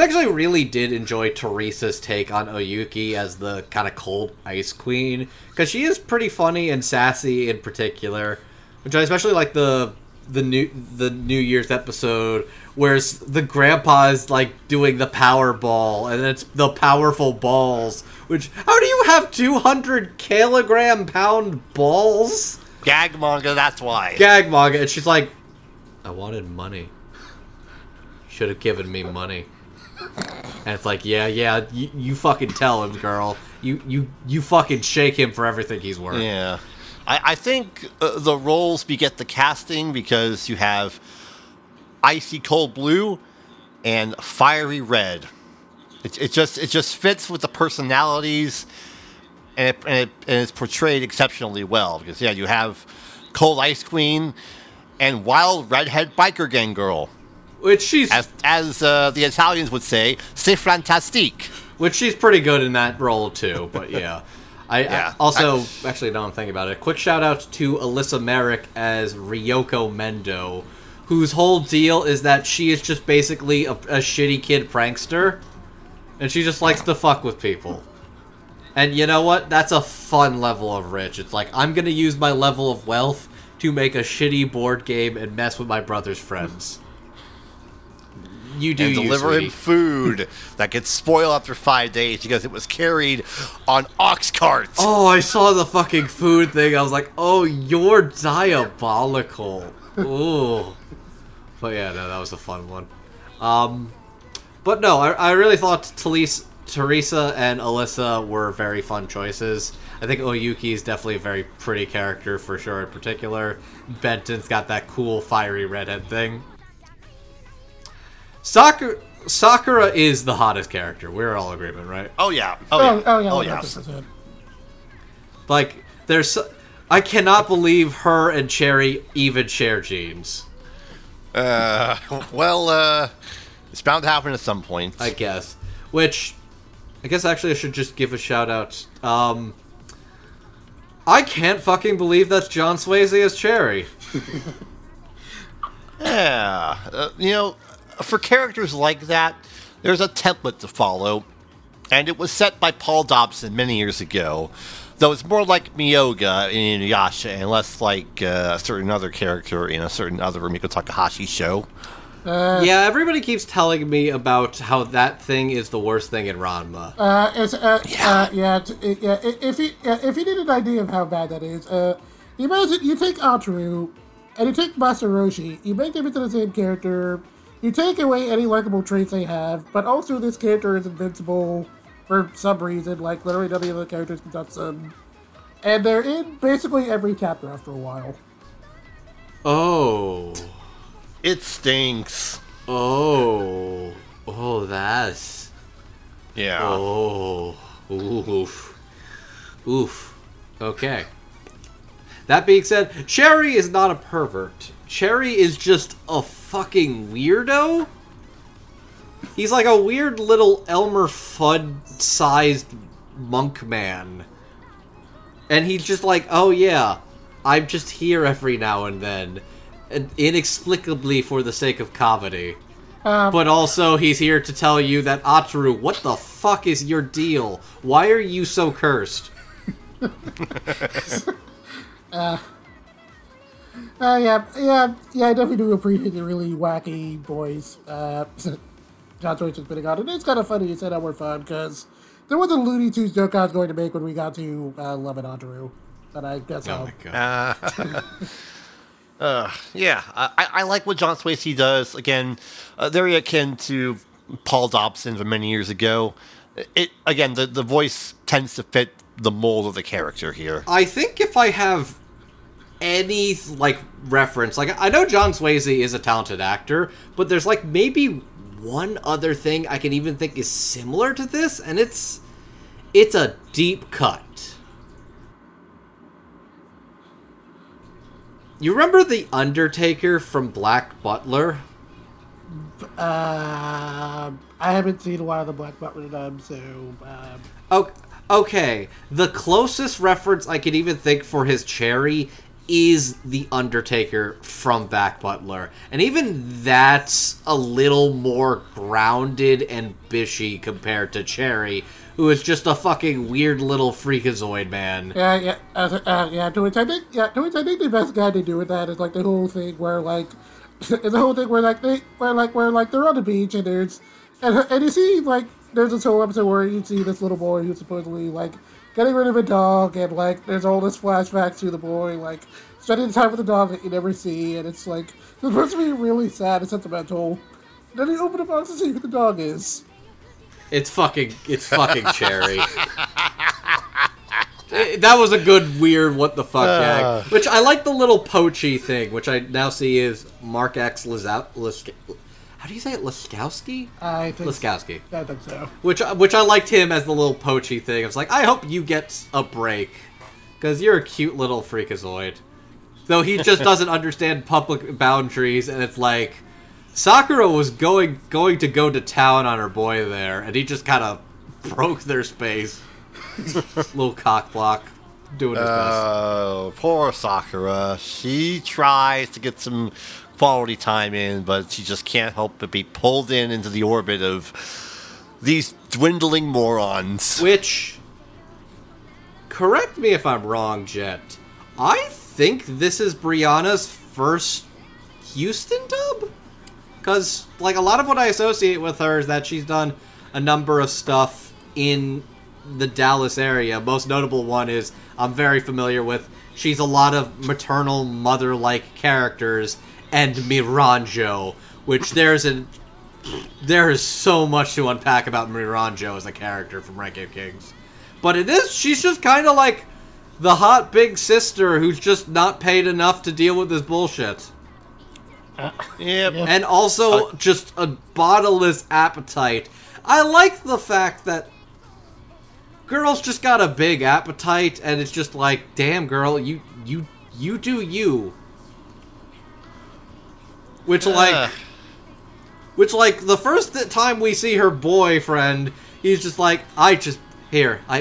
actually really did enjoy Teresa's take on Oyuki as the kind of cold ice queen, because she is pretty funny and sassy in particular, which I especially like the New Year's episode where the grandpa is like doing the power ball, and it's the powerful balls. Which, how do you have 200 kilogram-pound balls? Gag manga, that's why. Gag manga, and she's like, I wanted money. Should have given me money. And it's like, yeah, you fucking tell him, girl. You fucking shake him for everything he's worth. Yeah. I think the roles beget the casting, because you have icy cold blue and fiery red. It just fits with the personalities. And it's portrayed exceptionally well, because yeah, you have Cold Ice Queen and Wild Redhead Biker Gang Girl, which she's as the Italians would say, "C'est fantastique," which she's pretty good in that role too. But yeah, I now I'm thinking about it. Quick shout out to Alyssa Merrick as Rumiko Mendo, whose whole deal is that she is just basically a shitty kid prankster, and she just likes to fuck with people. And you know what? That's a fun level of rich. It's like, I'm going to use my level of wealth to make a shitty board game and mess with my brother's friends. You do, and deliver him food that gets spoiled after 5 days because it was carried on ox carts. Oh, I saw the fucking food thing. I was like, oh, you're diabolical. Ooh. But yeah, no, that was a fun one. But no, I really thought Teresa and Alyssa were very fun choices. I think Oyuki is definitely a very pretty character, for sure, in particular. Benton's got that cool, fiery redhead thing. Sakura is the hottest character. We're all in agreement, right? Oh, yeah. Like, there's... I cannot believe her and Cherry even share genes. It's bound to happen at some point, I guess. Which... I guess actually I should just give a shout out. I can't fucking believe that's John Swayze as Cherry. Yeah. For characters like that, there's a template to follow. And it was set by Paul Dobson many years ago. Though it's more like Miyoga in Inuyasha and less like a certain other character in a certain other Rumiko Takahashi show. Yeah, everybody keeps telling me about how that thing is the worst thing in Ranma. If you need an idea of how bad that is, imagine you take Ataru and you take Masaroshi, you make them into the same character, you take away any likable traits they have, but also this character is invincible for some reason, like literally none of the other characters can touch them, and they're in basically every chapter after a while. Oh... It stinks. Oh, that's Yeah. Oh. Oof. Oof. Okay. That being said, Cherry is not a pervert. Cherry is just a fucking weirdo. He's like a weird little Elmer Fudd-sized monk man. And he's just like, oh yeah, I'm just here every now and then. And inexplicably for the sake of comedy. But also he's here to tell you that, Ataru, what the fuck is your deal? Why are you so cursed? Yeah, I definitely do appreciate the really wacky boys John Swayze is putting on. And it's kind of funny you said that we're fun, because there was a Looney Tunes joke I was going to make when we got to Lum and Ataru. But I guess I'll... I like what John Swayze does. Again, very akin to Paul Dobson from many years ago. The voice tends to fit the mold of the character here. I think if I have any, reference... I know John Swayze is a talented actor, but there's, maybe one other thing I can even think is similar to this, and it's a deep cut. You remember the Undertaker from Black Butler? I haven't seen a lot of the Black Butler dub, so... Okay, the closest reference I can even think for his Cherry is the Undertaker from Black Butler. And even that's a little more grounded and bishy compared to Cherry, who is just a fucking weird little freakazoid man. To which I think the best guy to do with that is, the whole thing where they're on the beach and there's this whole episode where you see this little boy who's supposedly, getting rid of a dog, and, there's all this flashbacks to the boy, spending time with a dog that you never see, and it's, it's supposed to be really sad and sentimental. Then you open the box and see who the dog is. It's fucking Cherry. That was a good, weird what the fuck gag. Which I like the little poachy thing, which I now see is Mark X Lizowski. How do you say it? Laskowski? Laskowski. I think so. Which I liked him as the little poachy thing. I was like, I hope you get a break. Because you're a cute little freakazoid. Though he just doesn't understand public boundaries, and it's like, Sakura was going to go to town on her boy there, and he just kind of broke their space. Little cockblock. Doing his best. Oh, poor Sakura. She tries to get some quality time in, but she just can't help but be pulled into the orbit of these dwindling morons. Which, correct me if I'm wrong, Jet, I think this is Brianna's first Houston dub? Because, a lot of what I associate with her is that she's done a number of stuff in the Dallas area. Most notable one is, I'm very familiar with, she's a lot of maternal mother-like characters, and Miranjo, which there is so much to unpack about Miranjo as a character from Ranking of Kings. But she's just kind of like the hot big sister who's just not paid enough to deal with this bullshit. Yep. And also just a bodiless appetite. I like the fact that girls just got a big appetite, and it's just like, damn girl, you do you. Which, the first time we see her boyfriend, he's just like, I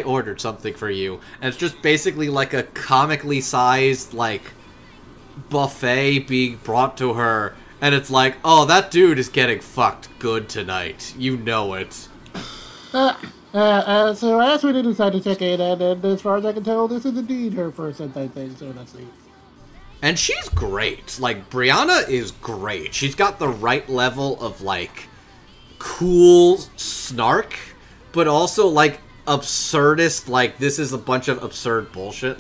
ordered something for you. And it's just basically like a comically sized, buffet being brought to her. And it's like, oh, that dude is getting fucked good tonight. You know it. So as we did decide to check in, and as far as I can tell, this is indeed her first hentai thing, so that's neat. And she's great. Brianna is great. She's got the right level of, cool snark, but also, absurdist, this is a bunch of absurd bullshit.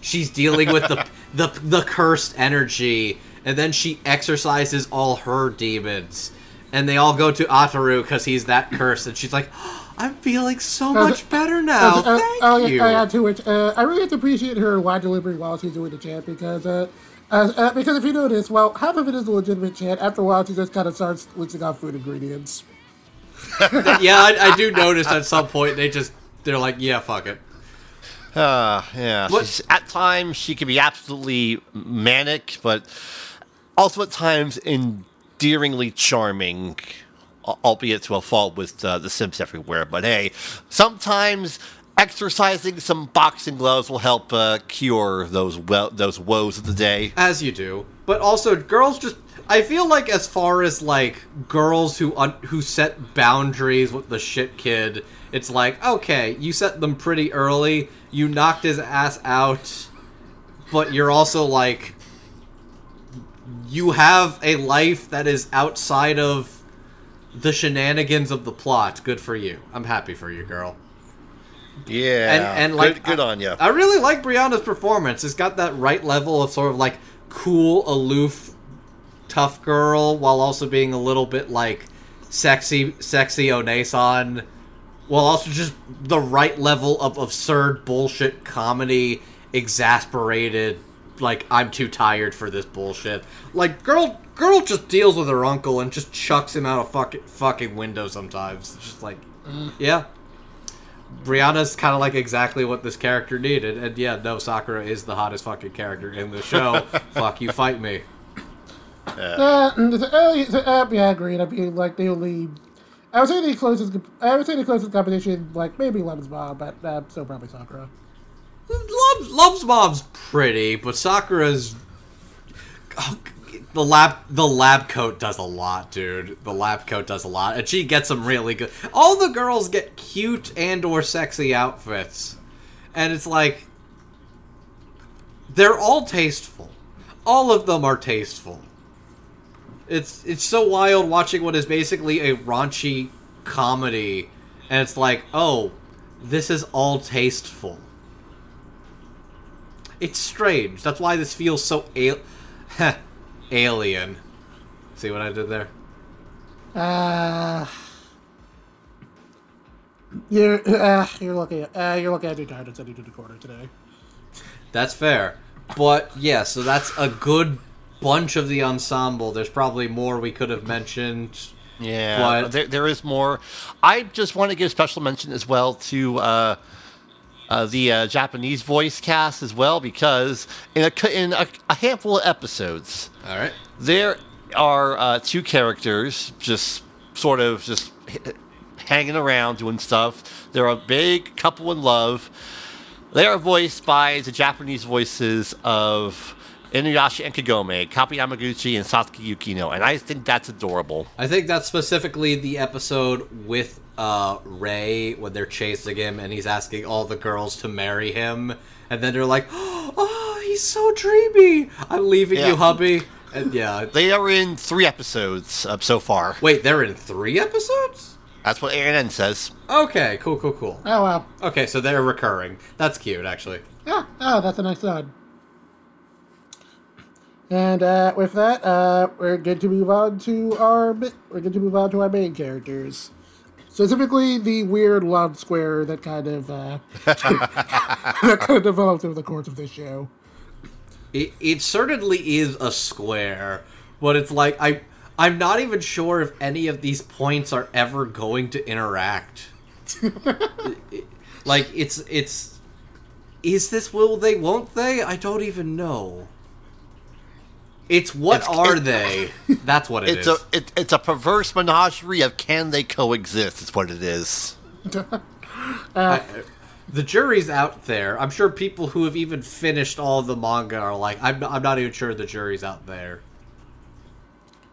She's dealing with the cursed energy, and then she exercises all her demons. And they all go to Ataru because he's that cursed, and she's like, oh, I'm feeling so much better now. Thank you. I really have to appreciate her line delivery while she's doing the chant, because if you notice, half of it is a legitimate chant. After a while, she just kind of starts listing off food ingredients. Yeah, I do notice at some point they're like, yeah, fuck it. Yeah. At times she can be absolutely manic, but also at times endearingly charming, albeit to a fault with the simps everywhere. But hey, sometimes exercising some boxing gloves will help cure those woes of the day. As you do. But also, girls just... I feel like as far as, like, girls who set boundaries with the shit kid, it's like, okay, you set them pretty early, you knocked his ass out, but you're also, like, you have a life that is outside of the shenanigans of the plot. Good for you. I'm happy for you, girl. Yeah, and like, good on you. I really like Brianna's performance. It's got that right level of sort of, like, cool, aloof, tough girl, while also being a little bit like sexy Onesan, while also just the right level of absurd bullshit comedy, exasperated, like, I'm too tired for this bullshit. Like, girl just deals with her uncle and just chucks him out a fucking window sometimes. It's just like, yeah. Brianna's kind of like exactly what this character needed, and yeah, no, Sakura is the hottest fucking character in the show. Fuck you, fight me. Yeah, I agree. I mean, like, the only... I would say the closest competition, like, maybe Lum's mom, but still probably Sakura. Lum's mom's pretty, but Sakura's... Oh, the lab coat does a lot, dude. The lab coat does a lot. And she gets some really good... All the girls get cute and or sexy outfits. And it's like... They're all tasteful. All of them are tasteful. It's so wild watching what is basically a raunchy comedy, and it's like, oh, this is all tasteful. It's strange. That's why this feels so alien. See what I did there? You're looking at your guidance that you did the corner today. That's fair. But, yeah, so that's a good bunch of the ensemble. There's probably more we could have mentioned. Yeah, but... there is more. I just want to give special mention as well to the Japanese voice cast as well, because in a handful of episodes, all right, there are two characters just sort of just hanging around doing stuff. They're a big couple in love. They are voiced by the Japanese voices of Inuyasha and Kagome, Kapi Yamaguchi, and Satsuki Yukino, and I think that's adorable. I think that's specifically the episode with Ray, when they're chasing him, and he's asking all the girls to marry him, and then they're like, oh, he's so dreamy! I'm leaving you, hubby. And yeah, they are in 3 episodes so far. Wait, they're in 3 episodes? That's what ANN says. Okay, cool. Oh, wow. Okay, so they're recurring. That's cute, actually. Yeah. Oh, that's a nice nod. And with that, we're good to move on to our main characters. Specifically, the weird love square that kind of develops over the course of this show. It certainly is a square, but it's like I'm not even sure if any of these points are ever going to interact. Like, it's... Is this will they, won't they? I don't even know. It's are they? That's what it is. It's a perverse menagerie of can they coexist is what it is. The jury's out there. I'm sure people who have even finished all the manga are like, I'm not even sure the jury's out there.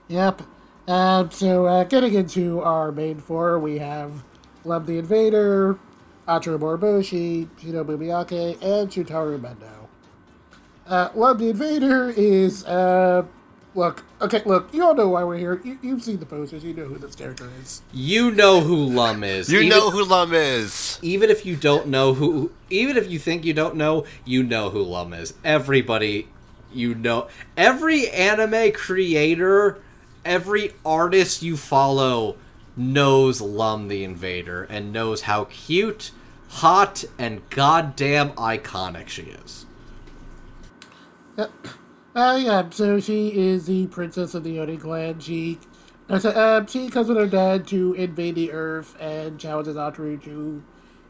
Yep. So, getting into our main four, we have Lum the Invader, Ataru Moroboshi, Shinobu Miyake, and Shutaru Mendo. Lum the Invader is, you all know why we're here. You've seen the posters, you know who this character is. You know who Lum is. Even if you don't know who, even if you think you don't know, you know who Lum is. Everybody, you know, every anime creator... Every artist you follow knows Lum the Invader and knows how cute, hot, and goddamn iconic she is. Yep. So she is the princess of the Oni clan. She I said, she comes with her dad to invade the Earth and challenges Ataru to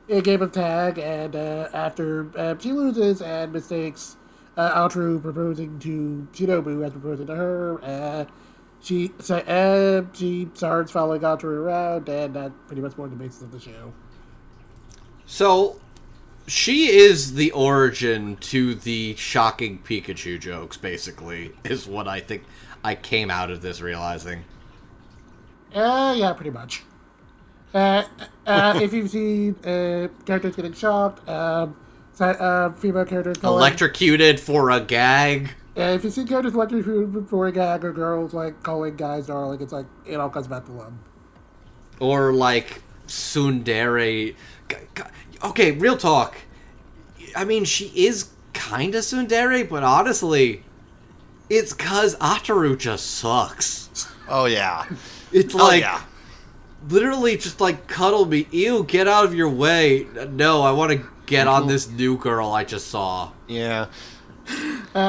a game of tag, and after she loses and mistakes Ataru proposing to Shinobu as proposing to her, she starts following Ataru around, and that's pretty much more the basis of the show. So, she is the origin to the shocking Pikachu jokes, basically, is what I think I came out of this realizing. Yeah, pretty much. If you've seen characters getting shocked, female characters going, electrocuted for a gag. If you've seen characters electrocuted for a gag, or girls like calling guys darling, it's like it all comes back to Lum. Or like tsundere. Okay, real talk. I mean, she is kind of tsundere, but honestly, it's because Ataru just sucks. Oh, yeah. It's like, literally just like, cuddle me. Ew, get out of your way. No, I want to get on this new girl I just saw. Yeah.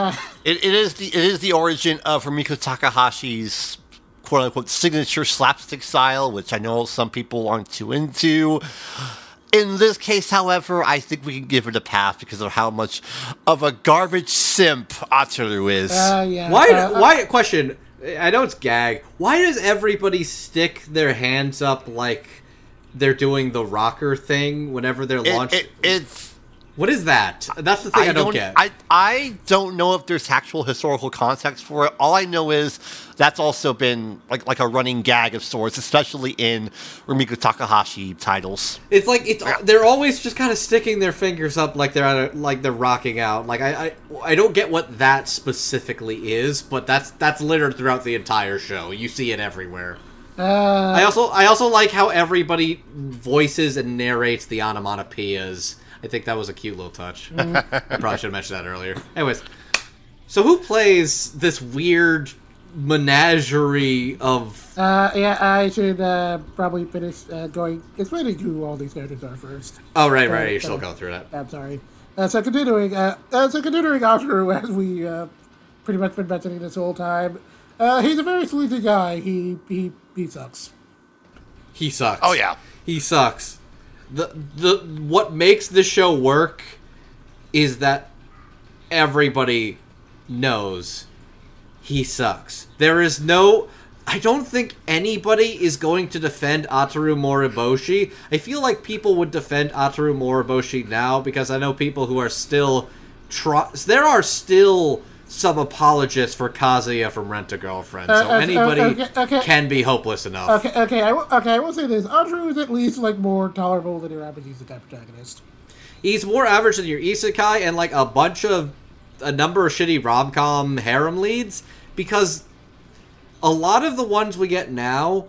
It is the origin of Rumiko Takahashi's quote-unquote signature slapstick style, which I know some people aren't too into. In this case, however, I think we can give it a pass because of how much of a garbage simp Ataru is. Yeah. Why? Question. I know it's gag. Why does everybody stick their hands up like they're doing the rocker thing whenever they're launched? It's what is that? That's the thing I don't get. I don't know if there's actual historical context for it. All I know is that's also been like a running gag of sorts, especially in Rumiko Takahashi titles. It's like they're always just kind of sticking their fingers up like they're rocking out. Like I don't get what that specifically is, but that's littered throughout the entire show. You see it everywhere. I also like how everybody voices and narrates the onomatopoeias. I think that was a cute little touch. I probably should have mentioned that earlier. Anyways, so who plays this weird menagerie of... I should probably finish going... explaining who all these characters are first. Oh, right. You're still going through that. I'm sorry. So continuing Ataru, as we pretty much been mentioning this whole time, he's a very sleazy guy. He sucks. He sucks. Oh, yeah. He sucks. The what makes this show work is that everybody knows he sucks. There is no... I don't think anybody is going to defend Ataru Moroboshi. I feel like people would defend Ataru Moroboshi now because I know people who are still... there are still some apologists for Kazuya from Rent-A-Girlfriend, so anybody can be hopeless enough. I will say this. Ataru is at least, more tolerable than your average isekai protagonist. He's more average than your isekai and, a number of shitty rom-com harem leads, because a lot of the ones we get now,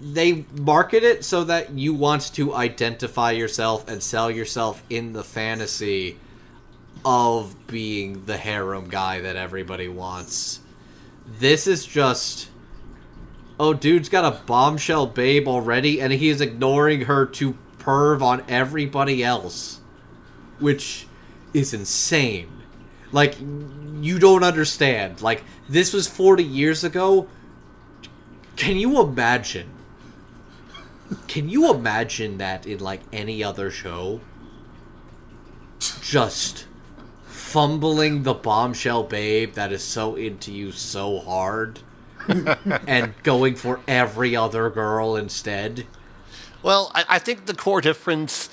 they market it so that you want to identify yourself and sell yourself in the fantasy of being the harem guy that everybody wants. This is just... Oh, dude's got a bombshell babe already, and he is ignoring her to perv on everybody else. Which is insane. You don't understand. This was 40 years ago. Can you imagine? Can you imagine that in, any other show? Just... fumbling the bombshell babe that is so into you so hard and going for every other girl instead. Well, I think the core difference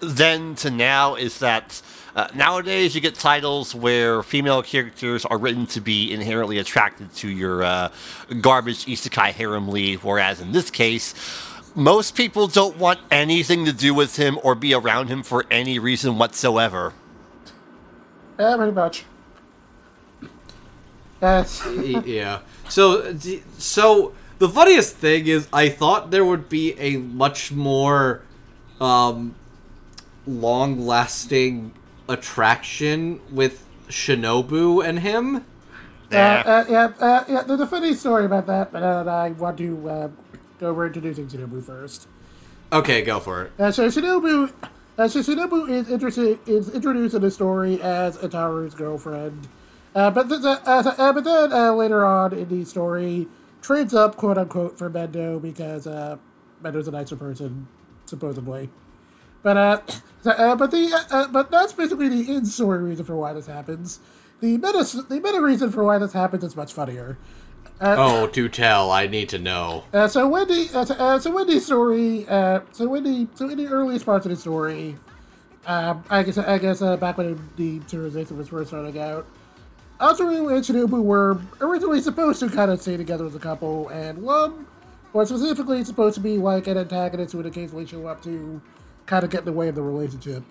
then to now is that nowadays you get titles where female characters are written to be inherently attracted to your garbage isekai harem lead, whereas in this case... most people don't want anything to do with him or be around him for any reason whatsoever. Yeah, pretty much. Yeah. So the funniest thing is I thought there would be a much more long-lasting attraction with Shinobu and him. Yeah. There's a funny story about that, but I want to go over introducing Shinobu first. Okay, go for it. So Shinobu is introduced in the story as Ataru's girlfriend. But then later on in the story, trades up, quote unquote, for Mendo because Mendo's a nicer person, supposedly. But that's basically the in-story reason for why this happens. The meta reason for why this happens is much funnier. Oh, do tell! I need to know. So in the earliest parts of the story, I guess back when the serialization was first starting out, Ataru and Shinobu were originally supposed to kind of stay together as a couple, and Lum was specifically supposed to be like an antagonist who would occasionally show up to kind of get in the way of the relationship.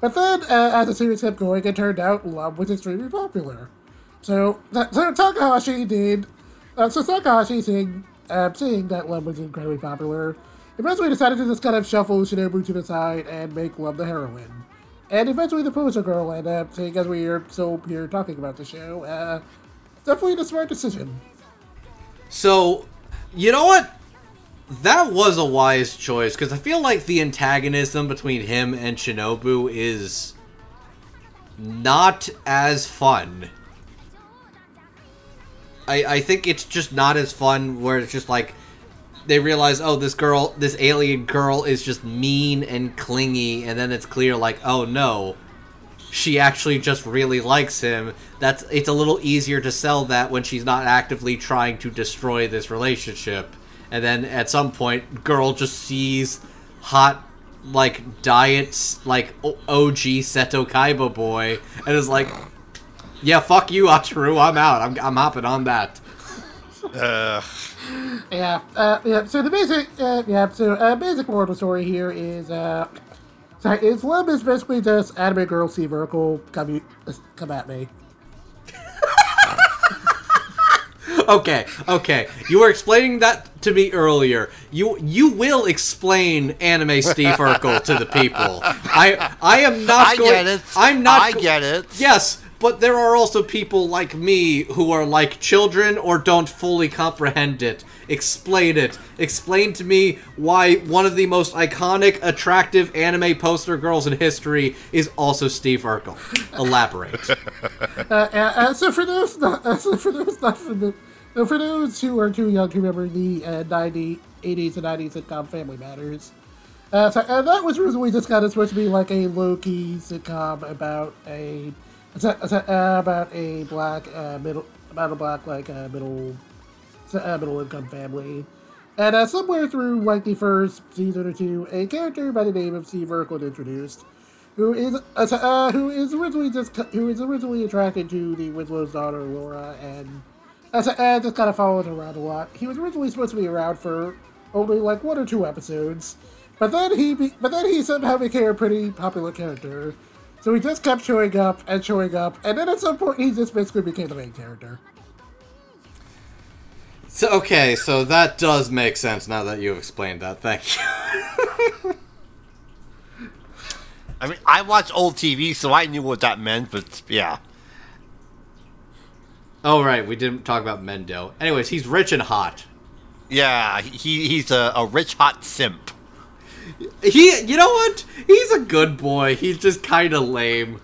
But then, as the series kept going, it turned out Lum was extremely popular. So Takahashi, seeing that Lum was incredibly popular, eventually decided to just kind of shuffle Shinobu to the side and make Lum the heroine. And eventually the poster girl ended up, seeing as we are still here talking about the show, definitely the smart decision. So, you know what? That was a wise choice, because I feel like the antagonism between him and Shinobu is not as fun. I think it's just not as fun, where it's just like, they realize, oh, this alien girl is just mean and clingy, and then it's clear, like, oh no, she actually just really likes him. It's a little easier to sell that when she's not actively trying to destroy this relationship. And then at some point, girl just sees hot, like, diets, like, OG Seto Kaiba boy, and is like, yeah, fuck you, Ataru, I'm out. I'm hopping on that. So the basic moral of the story here is Lum is basically just anime girl see vertical, come at me. Okay. You were explaining that to me earlier. You will explain anime Steve Urkel to the people. I get it. Yes, but there are also people like me who are like children or don't fully comprehend it. Explain it. Explain to me why one of the most iconic, attractive anime poster girls in history is also Steve Urkel. Elaborate. For those who are too young to remember the 80s and 90s sitcom Family Matters, and that was originally just kind of supposed to be like a low-key sitcom about a black middle-income family. And somewhere through like the first season or two, a character by the name of Steve Urkel is introduced, who is originally attracted to the Winslow's daughter Laura, and just kind of followed around a lot. He was originally supposed to be around for only like 1 or 2 episodes, but then he somehow became a pretty popular character. So he just kept showing up, and then at some point he just basically became the main character. So that does make sense now that you've explained that. Thank you. I mean, I watch old TV, so I knew what that meant, but yeah. Oh, right, we didn't talk about Mendo. Anyways, he's rich and hot. Yeah, he's a rich, hot simp. You know what? He's a good boy. He's just kind of lame.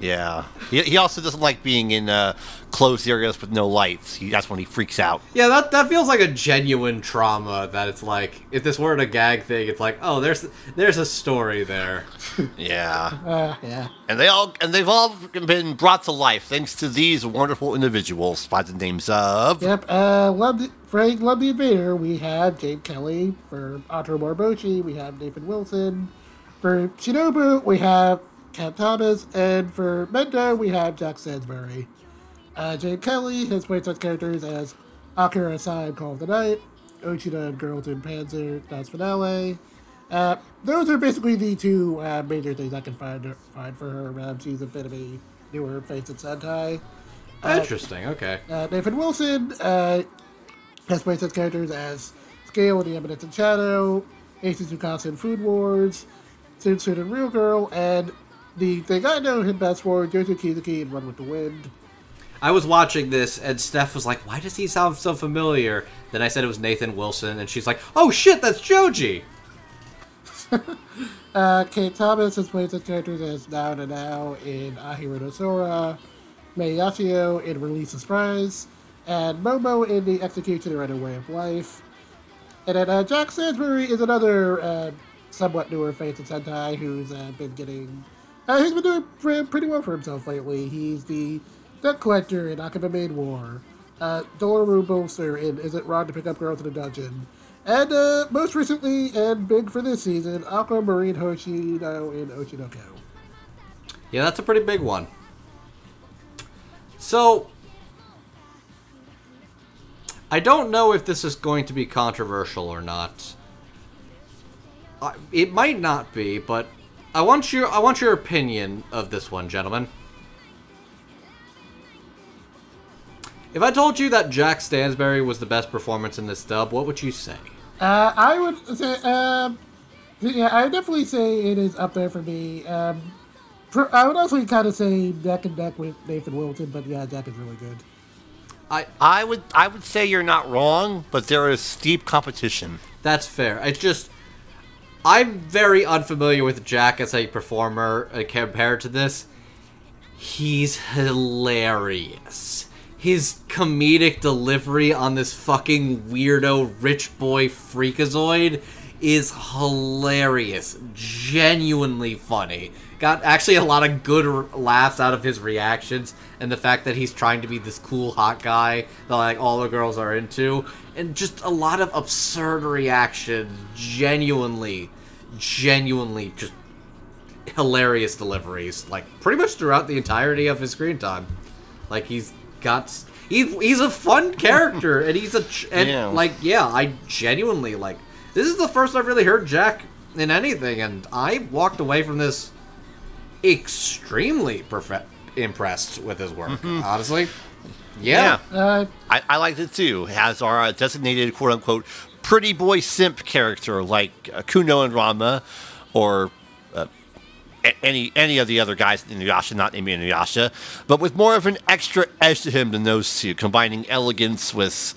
Yeah. He also doesn't like being in closed areas with no lights. That's when he freaks out. Yeah, that feels like a genuine trauma. That it's like, if this weren't a gag thing, it's like, oh, there's a story there. Yeah. Yeah. And they've all been brought to life thanks to these wonderful individuals by the names of. Yep. Love the Invader. We have James Kelly for Ataru Moroboshi. We have Nathan Wilson for Shinobu. We have Cat Thomas, and for Mendo, we have Jack Sandsbury. Jane Kelly has played such characters as Akira Sai in Call of the Night, Ochida and Girls in Panzer, Das Finale. Those are basically the two major things I can find for her around. She's a bit of a newer face in Sentai. Interesting, okay. Nathan Wilson has played such characters as Scale in The Eminence and Shadow, Aces Tsukasa in Food Wars, Sinsoon in Real Girl, and the thing I know him best for, Jojo Kizuki in Run With The Wind. I was watching this, and Steph was like, why does he sound so familiar? Then I said it was Nathan Wilson, and she's like, oh shit, that's Joji! Kate Thomas has played such characters as Now in Ahiro no Sora, Mei Yashio in Release the Surprise, and Momo in the Executioner and a Way of Life. And then Jack Sandsbury is another somewhat newer face in Sentai who's he's been doing pretty well for himself lately. He's the Debt Collector in Akuma Maid War, Doloru Bolster in Is It Wrong to Pick Up Girls in a Dungeon, and most recently, and big for this season, Aquamarine Hoshino in Oshinoko. Yeah, that's a pretty big one. So, I don't know if this is going to be controversial or not. It might not be, but I want your opinion of this one, gentlemen. If I told you that Jack Stansberry was the best performance in this dub, what would you say? I would say, I would definitely say it is up there for me. I would also kind of say neck and neck with Nathan Wilson, but yeah, Jack is really good. I would say you're not wrong, but there is steep competition. That's fair. It's just, I'm very unfamiliar with Jack as a performer compared to this. He's hilarious. His comedic delivery on this fucking weirdo rich boy freakazoid is hilarious. Genuinely funny. Got actually a lot of good laughs out of his reactions and the fact that he's trying to be this cool hot guy that like all the girls are into. And just a lot of absurd reactions. Genuinely just hilarious deliveries. Like pretty much throughout the entirety of his screen time. Like he's a fun character, and I genuinely like, this is the first I've really heard Jack in anything, and I walked away from this extremely impressed with his work, honestly. Yeah. I liked it too. It has our designated quote unquote pretty boy simp character like Kuno and Ranma, or any of the other guys in Inuyasha, not Amy and Inuyasha, but with more of an extra edge to him than those two, combining elegance with,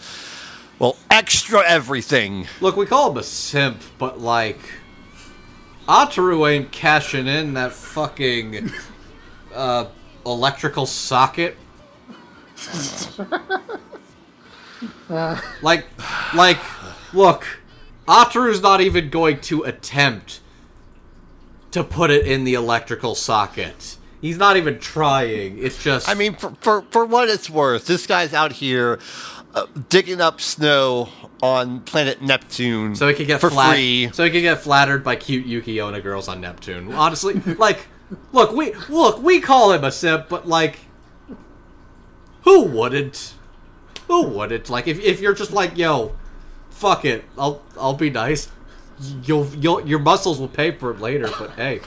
well, extra everything. Look, we call him a simp, but, like, Ataru ain't cashing in that fucking electrical socket. Like, look, Ataru's not even going to attempt to put it in the electrical socket. He's not even trying. It's just, I mean, for what it's worth, this guy's out here digging up snow on planet Neptune so he could get free. So he could get flattered by cute Yuki Onna girls on Neptune. Honestly, like, look, we call him a simp, but like, who wouldn't? Who wouldn't? Like, if you're just like, yo, fuck it, I'll be nice. Your muscles will pay for it later, but hey,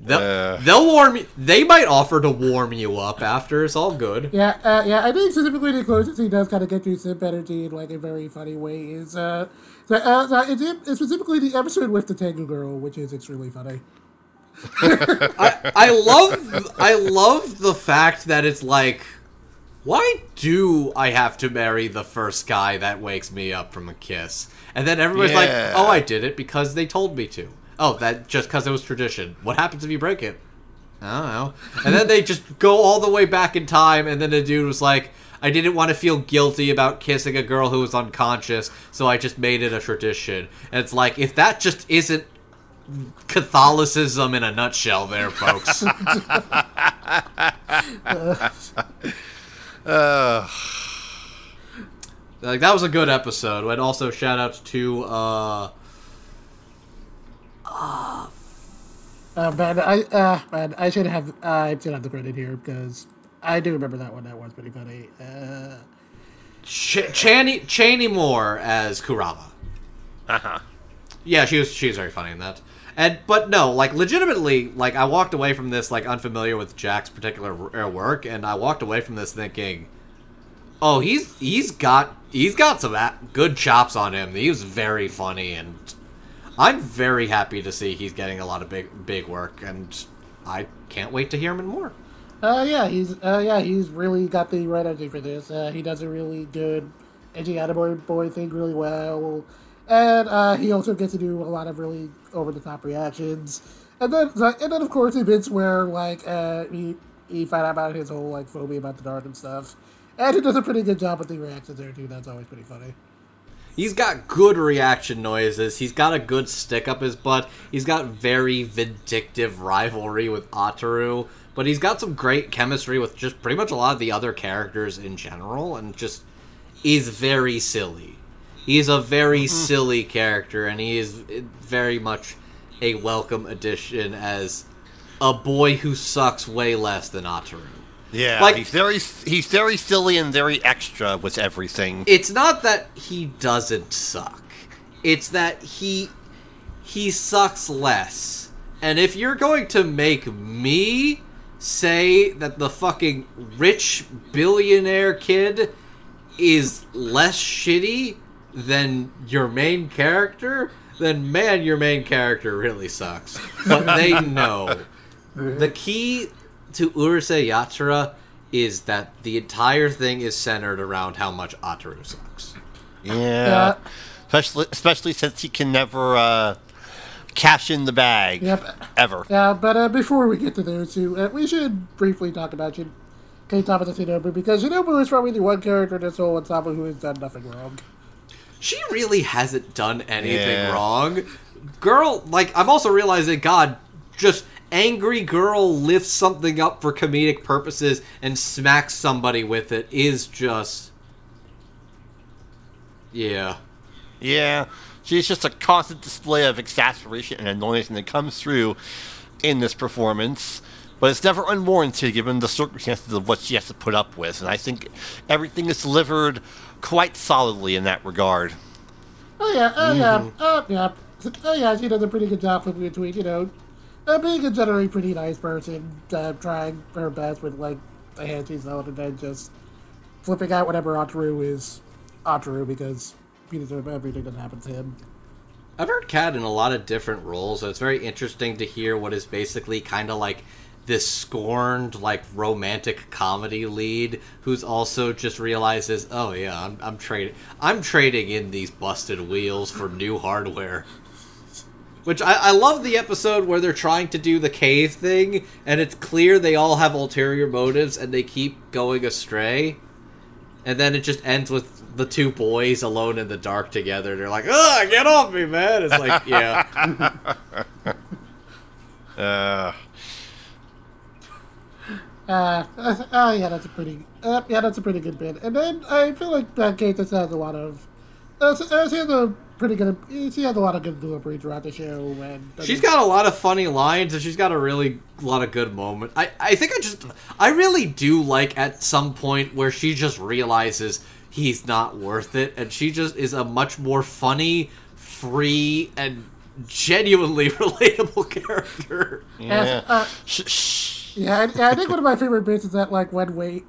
they'll warm you. They might offer to warm you up after. It's all good. Yeah, I think specifically the closest he does kind of get through simp energy in like a very funny way is it's specifically the episode with the Tengu girl, which is extremely funny. I love the fact that it's like, why do I have to marry the first guy that wakes me up from a kiss? And then everybody's like, oh, I did it because they told me to. Oh, that just because it was tradition. What happens if you break it? I don't know. And then they just go all the way back in time, and then the dude was like, I didn't want to feel guilty about kissing a girl who was unconscious, so I just made it a tradition. And it's like, if that just isn't Catholicism in a nutshell there, folks. Like, that was a good episode. And also shout outs to I should have the credit here because I do remember that one. That one's pretty funny. Chaney Moore as Kurama. Uh-huh. Yeah, she's very funny in that. But legitimately, I walked away from this like unfamiliar with Jack's particular work, and I walked away from this thinking, oh, he's got some good chops on him. He was very funny, and I'm very happy to see he's getting a lot of big work, and I can't wait to hear him in more. He's really got the right idea for this. He does a really good edgy attaboy boy thing really well, and he also gets to do a lot of really over the top reactions, and then of course the bits where like he you find out about his whole like phobia about the dark and stuff. And he does a pretty good job with the reactions there too. That's always pretty funny. He's got good reaction noises. He's got a good stick up his butt. He's got very vindictive rivalry with Ataru. But he's got some great chemistry with just pretty much a lot of the other characters in general. And just, he's very silly. He's a very silly character. And he is very much a welcome addition as a boy who sucks way less than Ataru. Yeah, like, he's very silly and very extra with everything. It's not that he doesn't suck. It's that he sucks less. And if you're going to make me say that the fucking rich billionaire kid is less shitty than your main character, then man, your main character really sucks. But they know. The key to Urusei Yatsura is that the entire thing is centered around how much Ataru sucks. Yeah. Especially since he can never cash in the bag. Yep. Ever. Yeah, but before we get to there, too, we should briefly talk about Keitama and Shinobu, because Shinobu is probably the one character in this whole ensemble who has done nothing wrong. She really hasn't done anything wrong. Girl, like, I'm also realizing, God, just... angry girl lifts something up for comedic purposes and smacks somebody with it is just... yeah. Yeah. She's just a constant display of exasperation and annoyance that comes through in this performance, but it's never unwarranted given the circumstances of what she has to put up with, and I think everything is delivered quite solidly in that regard. Oh yeah, she does a pretty good job in between, you know, being a generally pretty nice person, trying her best with, like, the hand she's held, and then just flipping out whatever Ataru is Ataru, because he deserves everything that happens to him. I've heard Kat in a lot of different roles, so it's very interesting to hear what is basically kind of like this scorned, like, romantic comedy lead who's also just realizes, oh yeah, I'm trading in these busted wheels for new hardware. Which, I love the episode where they're trying to do the cave thing, and it's clear they all have ulterior motives, and they keep going astray. And then it just ends with the two boys alone in the dark together, and they're like, ugh, get off me, man! It's like, yeah. That's a pretty good bit. And then, I feel like that Kate has a lot of... she has a lot of good delivery throughout the show. And she's got a lot of funny lines, and she's got a lot of good moments. I really do like at some point where she just realizes he's not worth it, and she just is a much more funny, free, and genuinely relatable character. Yeah. And I think one of my favorite bits is that, like, when Ray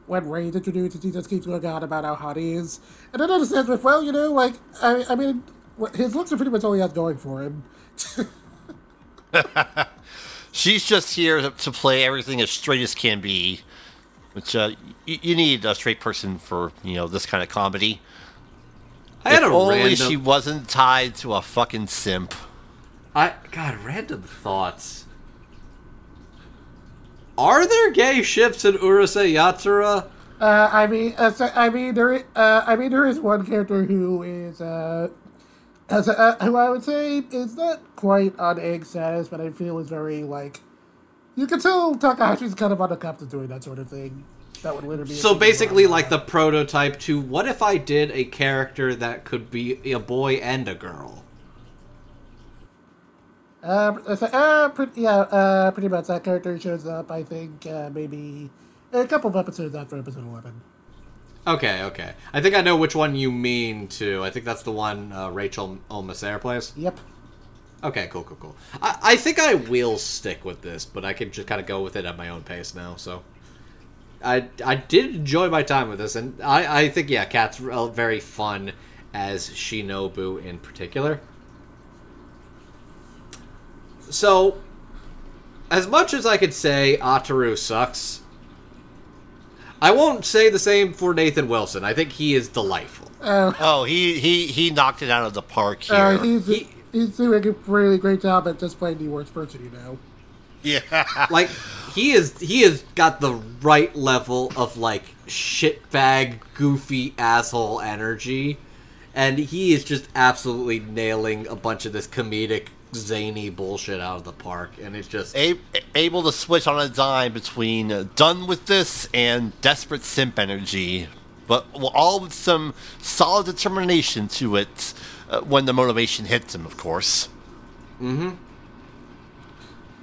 is introduced, and she just keeps going on about how hot he is. And then understands, like, well, you know, like, I mean, his looks are pretty much all he has going for him. She's just here to play everything as straight as can be, which you need a straight person for, you know, this kind of comedy. She wasn't tied to a fucking simp. Random thoughts. Are there gay ships in Urusei Yatsura? There is one character who is who I would say is not quite on egg status, but I feel is very, like, you can tell Takahashi's kind of on the cuff to doing that sort of thing. That would literally be so basically like the prototype to what if I did a character that could be a boy and a girl. Pretty much that character shows up, I think, maybe a couple of episodes after episode 11. Okay. I think I know which one you mean, too. I think that's the one Rachel Olmesare plays? Yep. Okay, cool. I think I will stick with this, but I can just kind of go with it at my own pace now, so... I did enjoy my time with this, and I think, yeah, Kat's very fun as Shinobu in particular. So, as much as I could say Ataru sucks, I won't say the same for Nathan Wilson. I think he is delightful. He knocked it out of the park here. He's doing a really great job at just playing the worst person, you know. Yeah. Like, he has got the right level of, like, shitbag, goofy, asshole energy. And he is just absolutely nailing a bunch of this comedic, zany bullshit out of the park. And it's just... Able to switch on a dime between done with this and desperate simp energy. But all with some solid determination to it when the motivation hits him, of course. Mm-hmm.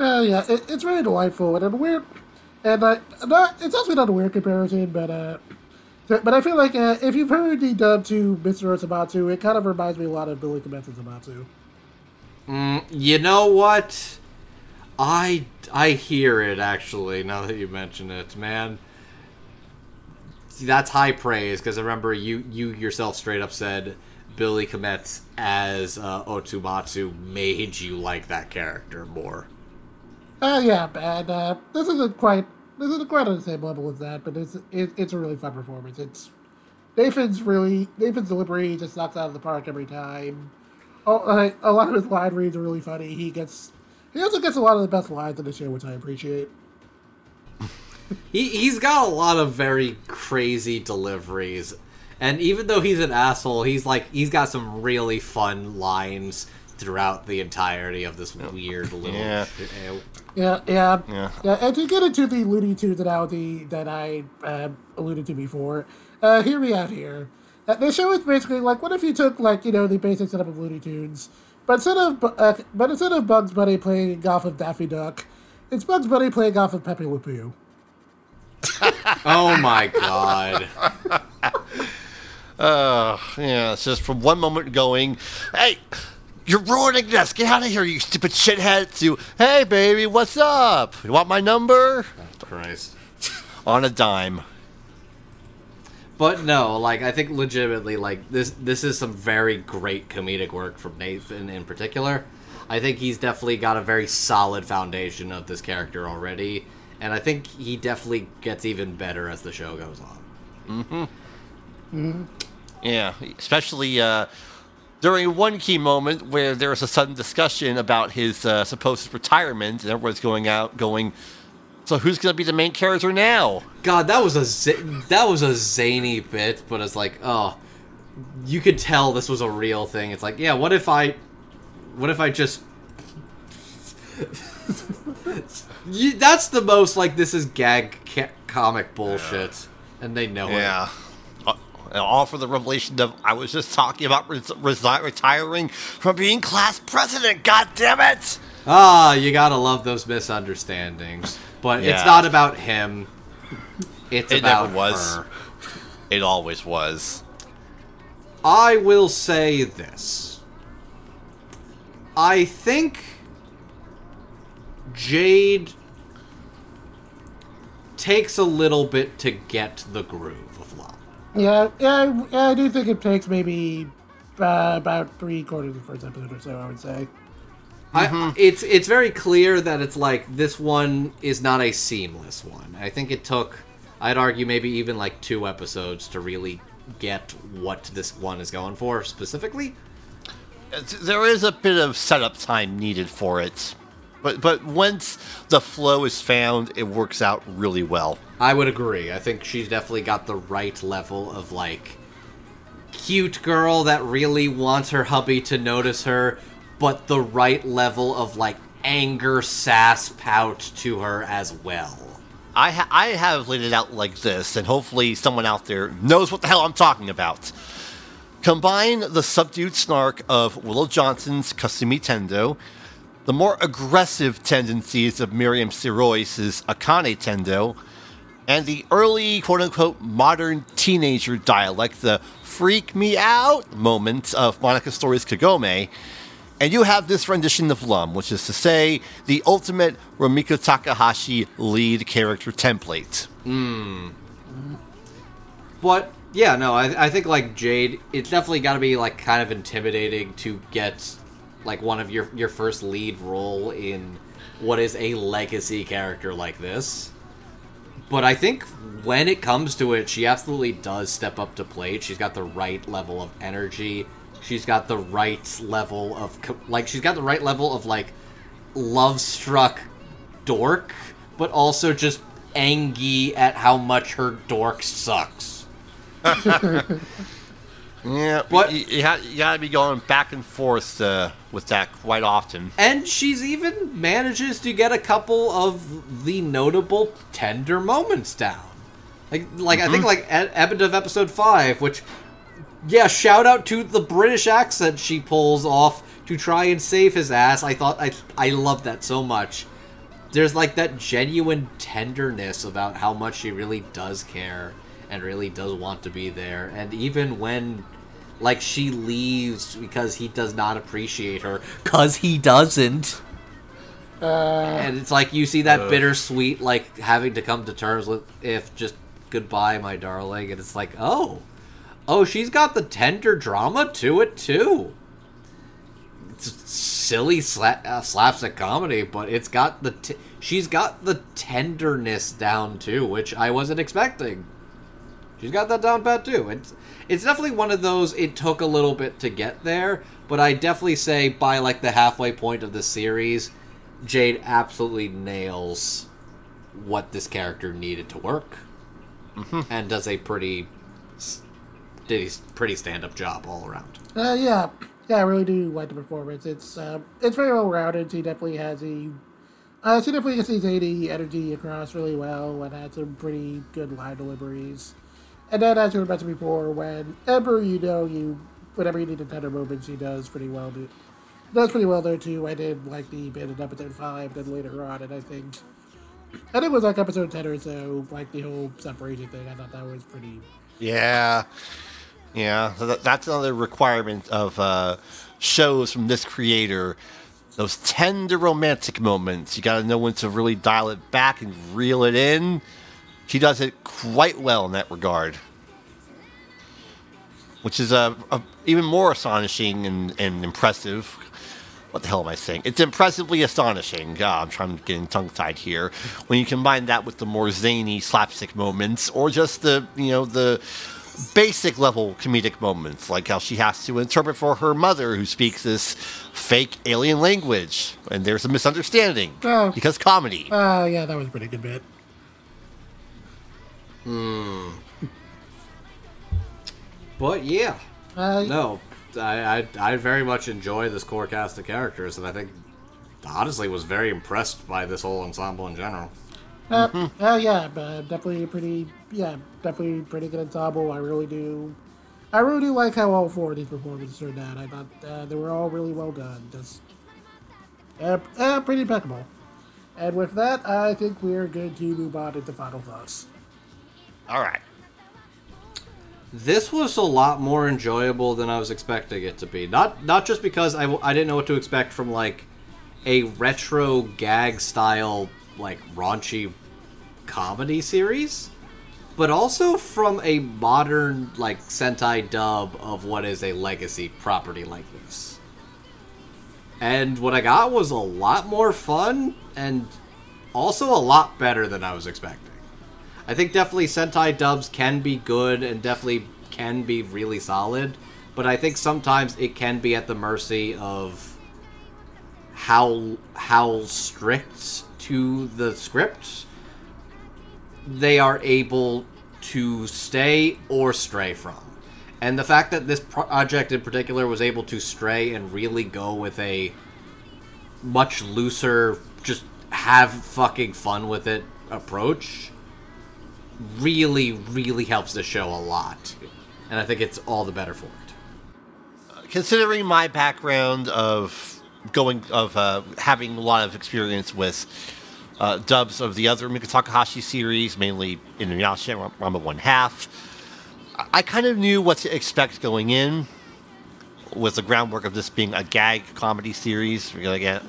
Oh, yeah. It's really delightful. And I'm weird. And it's also not a weird comparison, but I feel like if you've heard the dub to Mr. Osamatsu, it kind of reminds me a lot of Billy Kometsu's Osamatsu. You know what? I hear it, actually, now that you mention it, man. See, that's high praise, because I remember you yourself straight up said Billy Kometsu as Otsumatsu made you like that character more. Yeah, and this isn't quite on the same level as that, but it's a really fun performance. It's Nathan's delivery just knocks out of the park every time. Oh, a lot of his line reads are really funny. He also gets a lot of the best lines in the show, which I appreciate. He's got a lot of very crazy deliveries, and even though he's an asshole, he's got some really fun lines throughout the entirety of this weird little... Yeah. Yeah. And to get into the Looney Tunes analogy that I alluded to before, hear me out here. The show is basically like, what if you took, like, you know, the basic setup of Looney Tunes, but instead of Bugs Bunny playing off of Daffy Duck, it's Bugs Bunny playing off of Pepe Le Pew. Oh my god. Yeah, it's just from one moment going, hey, you're ruining this. Get out of here, you stupid shithead. To, hey, baby, what's up? You want my number? Oh, Christ. On a dime. But no, like, I think legitimately, like, this is some very great comedic work from Nathan in particular. I think he's definitely got a very solid foundation of this character already. And I think he definitely gets even better as the show goes on. Mm-hmm. Mm-hmm. Yeah, especially... during one key moment where there was a sudden discussion about his supposed retirement, and everyone's going, so who's going to be the main character now? God, that was a zany bit, but it's like, oh, you could tell this was a real thing. It's like, yeah, what if I just... that's the most, like, this is gag comic bullshit, and they know it. And all for the revelation of I was just talking about retiring from being class president. God damn it! Ah, you gotta love those misunderstandings. But It's not about him. It about never was. Her. It always was. I will say this. I think Jade takes a little bit to get the groove. Yeah, I do think it takes maybe about 3/4 of the first episode or so, I would say. Mm-hmm. It's very clear that it's like, this one is not a seamless one. I think it took, I'd argue, maybe even like 2 episodes to really get what this one is going for, specifically. There is a bit of setup time needed for it. But once the flow is found, it works out really well. I would agree. I think she's definitely got the right level of, like, cute girl that really wants her hubby to notice her, but the right level of, like, anger, sass, pout to her as well. I have laid it out like this, and hopefully someone out there knows what the hell I'm talking about. Combine the subdued snark of Willow Johnson's Kasumi Tendo, the more aggressive tendencies of Miriam Sirois's Akane Tendo, and the early, quote-unquote, modern teenager dialect, the freak-me-out moment of Monica Story's Kagome, and you have this rendition of Lum, which is to say, the ultimate Rumiko Takahashi lead character template. Mm. But, yeah, no, I think, like, Jade, it's definitely got to be, like, kind of intimidating to get... like, one of your first lead role in what is a legacy character like this. But I think when it comes to it, she absolutely does step up to plate. She's got the right level of energy. She's got the right level of... like, she's got the right level of, like, love-struck dork, but also just angry at how much her dork sucks. Yeah, but you gotta be going back and forth with that quite often. And she's even manages to get a couple of the notable tender moments down. Like mm-hmm. I think like at end of episode 5, which, yeah, shout out to the British accent she pulls off to try and save his ass. I love that so much. There's like that genuine tenderness about how much she really does care and really does want to be there. And even when, like, she leaves because he does not appreciate her, because he doesn't. And it's like you see that bittersweet, like, having to come to terms with just goodbye, my darling. And it's like, oh, she's got the tender drama to it, too. It's silly slapstick comedy, but it's got the she's got the tenderness down, too, which I wasn't expecting. She's got that down pat, too. It's definitely one of those, it took a little bit to get there, but I definitely say by, like, the halfway point of the series, Jade absolutely nails what this character needed to work. Mm-hmm. And does a pretty stand-up job all around. Yeah, I really do like the performance. It's very well-rounded. She definitely has gets the Zadie energy across really well and has some pretty good line deliveries. And then, as you were mentioning before, whenever whenever you need a tender moment, she does pretty well. Does pretty well there too. I did like the bit in episode 5, then later on, and I think it was like episode 10 or so, like the whole separation thing. I thought that was pretty. Yeah. So that's another requirement of shows from this creator. Those tender romantic moments. You got to know when to really dial it back and reel it in. She does it quite well in that regard. Which is even more astonishing and impressive. What the hell am I saying? It's impressively astonishing. I'm getting tongue-tied here. When you combine that with the more zany slapstick moments, or just the basic level comedic moments, like how she has to interpret for her mother, who speaks this fake alien language, and there's a misunderstanding because comedy. Oh, yeah, that was a pretty good bit. But yeah, I very much enjoy this core cast of characters, and I think honestly was very impressed by this whole ensemble in general. Definitely pretty good ensemble. I really do like how all four of these performances turned out. I thought they were all really well done. Just pretty impeccable. And with that, I think we're good to move on into final thoughts. All right. This was a lot more enjoyable than I was expecting it to be. Not just because I didn't know what to expect from like a retro gag style, like, raunchy comedy series, but also from a modern, like, Sentai dub of what is a legacy property like this. And what I got was a lot more fun, and also a lot better than I was expecting. I think definitely Sentai dubs can be good, and definitely can be really solid, but I think sometimes it can be at the mercy of how strict to the script they are able to stay or stray from. And the fact that this project in particular was able to stray and really go with a much looser, just have fucking fun with it approach really, really helps the show a lot. And I think it's all the better for it. Considering my background of having a lot of experience with dubs of the other Rumiko Takahashi series, mainly Inuyasha, Ranma 1/2. I kind of knew what to expect going in, with the groundwork of this being a gag comedy series. We're gonna get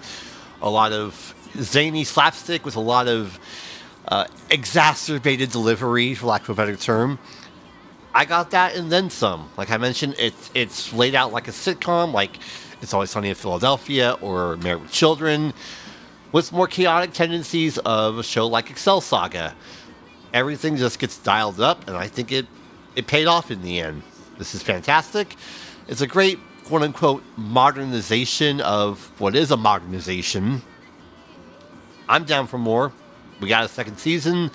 a lot of zany slapstick with a lot of exacerbated delivery, for lack of a better term. I got that and then some. Like I mentioned, it's laid out like a sitcom, like It's Always Sunny in Philadelphia, or Married with Children, with more chaotic tendencies of a show like Excel Saga. Everything just gets dialed up, and I think it paid off in the end. This is fantastic. It's a great, quote-unquote, modernization of what is a modernization. I'm down for more. We got a second season.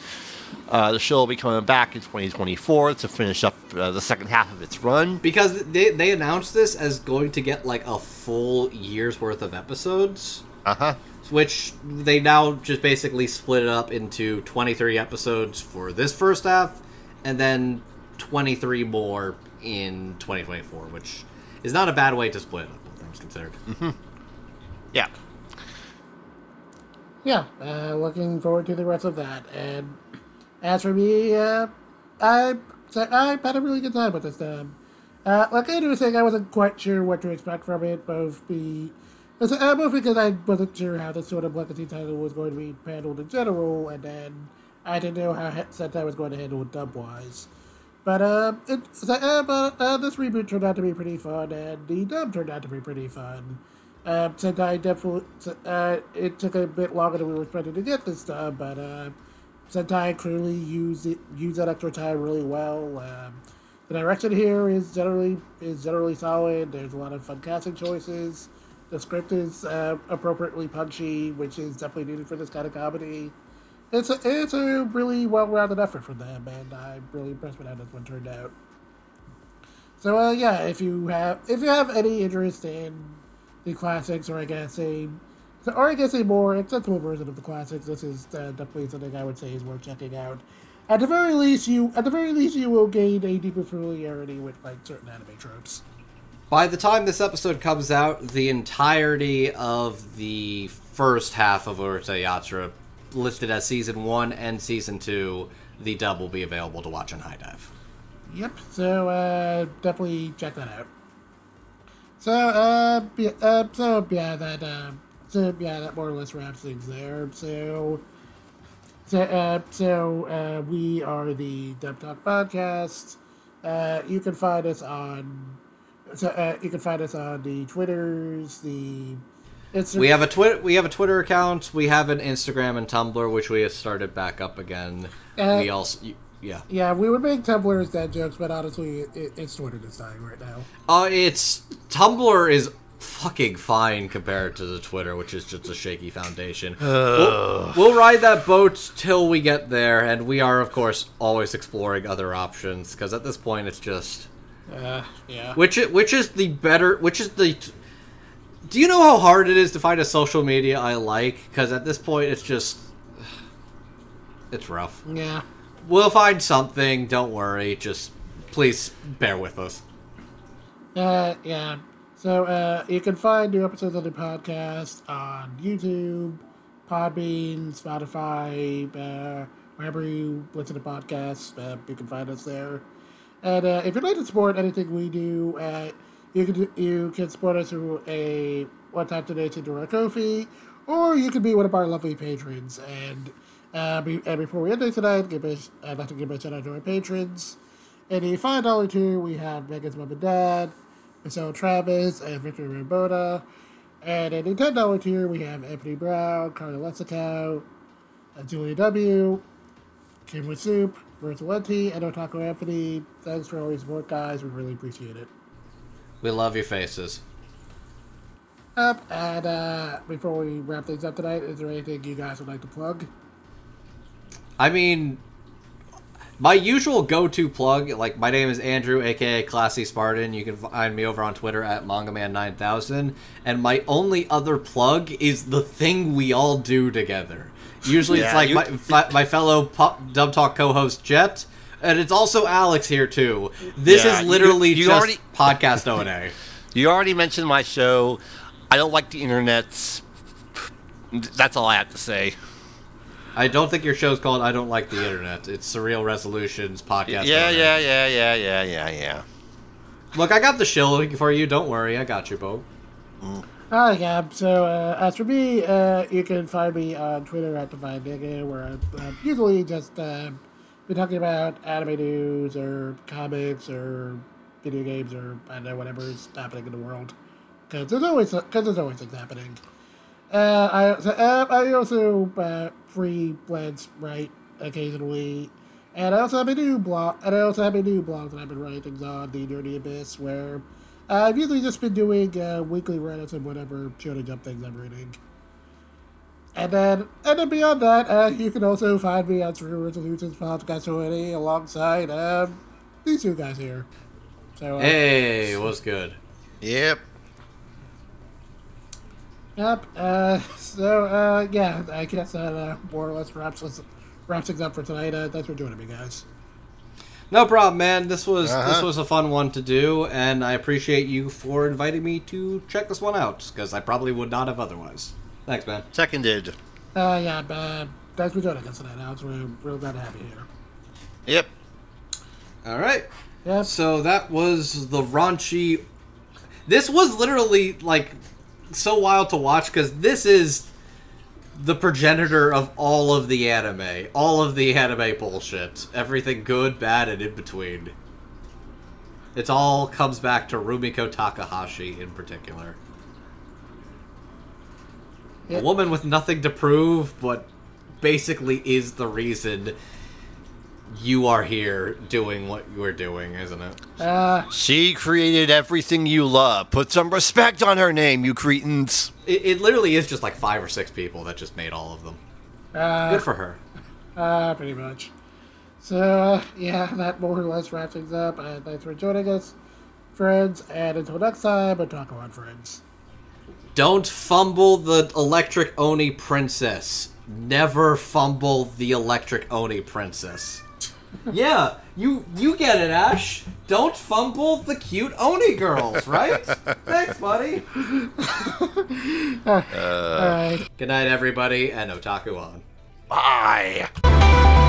The show will be coming back in 2024 to finish up the second half of its run. Because they announced this as going to get, like, a full year's worth of episodes. Uh-huh. Which they now just basically split it up into 23 episodes for this first half, and then 23 more in 2024, which is not a bad way to split it up, all things considered. Mm-hmm. Yeah. Yeah, looking forward to the rest of that. And as for me, I've had a really good time with this time. Like Andrew was saying, I wasn't quite sure what to expect from it, both because I wasn't sure how this sort of legacy title was going to be handled in general, and then I didn't know how Sentai was going to handle it dub-wise. But this reboot turned out to be pretty fun, and the dub turned out to be pretty fun. Sentai definitely... it took a bit longer than we were expecting to get this dub, but Sentai clearly used that extra time really well. The direction here is generally solid. There's a lot of fun casting choices. The script is appropriately punchy, which is definitely needed for this kind of comedy. It's a really well-rounded effort from them, and I'm really impressed with how this one turned out. So if you have any interest in the classics, or I guess a more acceptable version of the classics, this is definitely something I would say is worth checking out. At the very least you will gain a deeper familiarity with certain anime tropes. By the time this episode comes out, the entirety of the first half of Urusei Yatsura, listed as Season 1 and Season 2, the dub will be available to watch on High Dive. Yep, so definitely check that out. So that more or less wraps things there. So we are the Dub Talk Podcast. You can find us on the Twitters, the Instagram. We have a Twitter account. We have an Instagram and Tumblr, which we have started back up again. We also. Yeah. Yeah, we would make Tumblr as dad jokes, but honestly, it's Twitter that's dying right now. Tumblr is fucking fine compared to the Twitter, which is just a shaky foundation. We'll ride that boat till we get there, and we are, of course, always exploring other options, because at this point, it's just... yeah. Which is the... Do you know how hard it is to find a social media I like? Because at this point, it's just... It's rough. Yeah. We'll find something, don't worry, just please bear with us. Yeah. So, you can find new episodes of the podcast on YouTube, Podbean, Spotify, wherever you listen to podcasts, you can find us there. And if you'd like to support anything we do, you can support us through a one-time donation to our Ko-fi, or you can be one of our lovely patrons, and before we end it tonight, I'd like to give a shout out to our patrons. In the $5 tier, we have Megan's Mom and Dad, Michelle Travis, and Victor Ramona. And in the $10 tier, we have Anthony Brown, Carla Lesicow, Julia W., Kim with Soup, Virtualenti, and Otaku Anthony. Thanks for all your support, guys. We really appreciate it. We love your faces. And before we wrap things up tonight, is there anything you guys would like to plug? I mean, my usual go-to plug, my name is Andrew, a.k.a. Classy Spartan. You can find me over on Twitter at MangaMan9000. And my only other plug is the thing we all do together. Usually my fellow Dub Talk co-host, Jet, and it's also Alex here, too. This is literally you just Podcast ONA. You already mentioned my show. I don't like the internet. That's all I have to say. I don't think your show's called I Don't Like the Internet. It's Surreal Resolutions Podcast. Yeah. Look, I got the shill for you. Don't worry. I got you, Bo. Hi, Gab. So, as for me, you can find me on Twitter at DivineNigga, where I've usually just been talking about anime news or comics or video games or, I don't know, whatever's happening in the world. Because there's always things happening. I also freelance write occasionally, and I also have a new blog. That I've been writing things on, the Nerdy Abyss, where I've usually just been doing weekly write-ups and whatever Shonen Jump things I'm reading. And then beyond that, you can also find me on Surreal Resolutions Podcast ONA alongside these two guys here. So hey, what's good? Yep. So yeah, I guess that more or less wraps things up for tonight. Thanks for joining me, guys. No problem, man. This was a fun one to do, and I appreciate you for inviting me to check this one out because I probably would not have otherwise. Thanks, man. Seconded. Yeah, but thanks for joining us tonight. Alex, we're real glad to have you here. Yep. All right. Yep. So that was the raunchy. This was literally like so wild to watch because this is the progenitor of all of the anime bullshit. Everything good, bad, and in between. It all comes back to Rumiko Takahashi in particular. Yep. A woman with nothing to prove, but basically is the reason you are here doing what you're doing, isn't it? She created everything you love. Put some respect on her name, you cretins. It literally is just like 5 or 6 people that just made all of them. Good for her. Pretty much. So, yeah, that more or less wraps things up. Thanks for joining us, friends. And until next time, we'll talk about friends. Don't fumble the Electric Oni Princess. Never fumble the Electric Oni Princess. Yeah, you get it, Ash. Don't fumble the cute Oni girls, right? Thanks, buddy. All right. Good night, everybody, and Otaku on. Bye.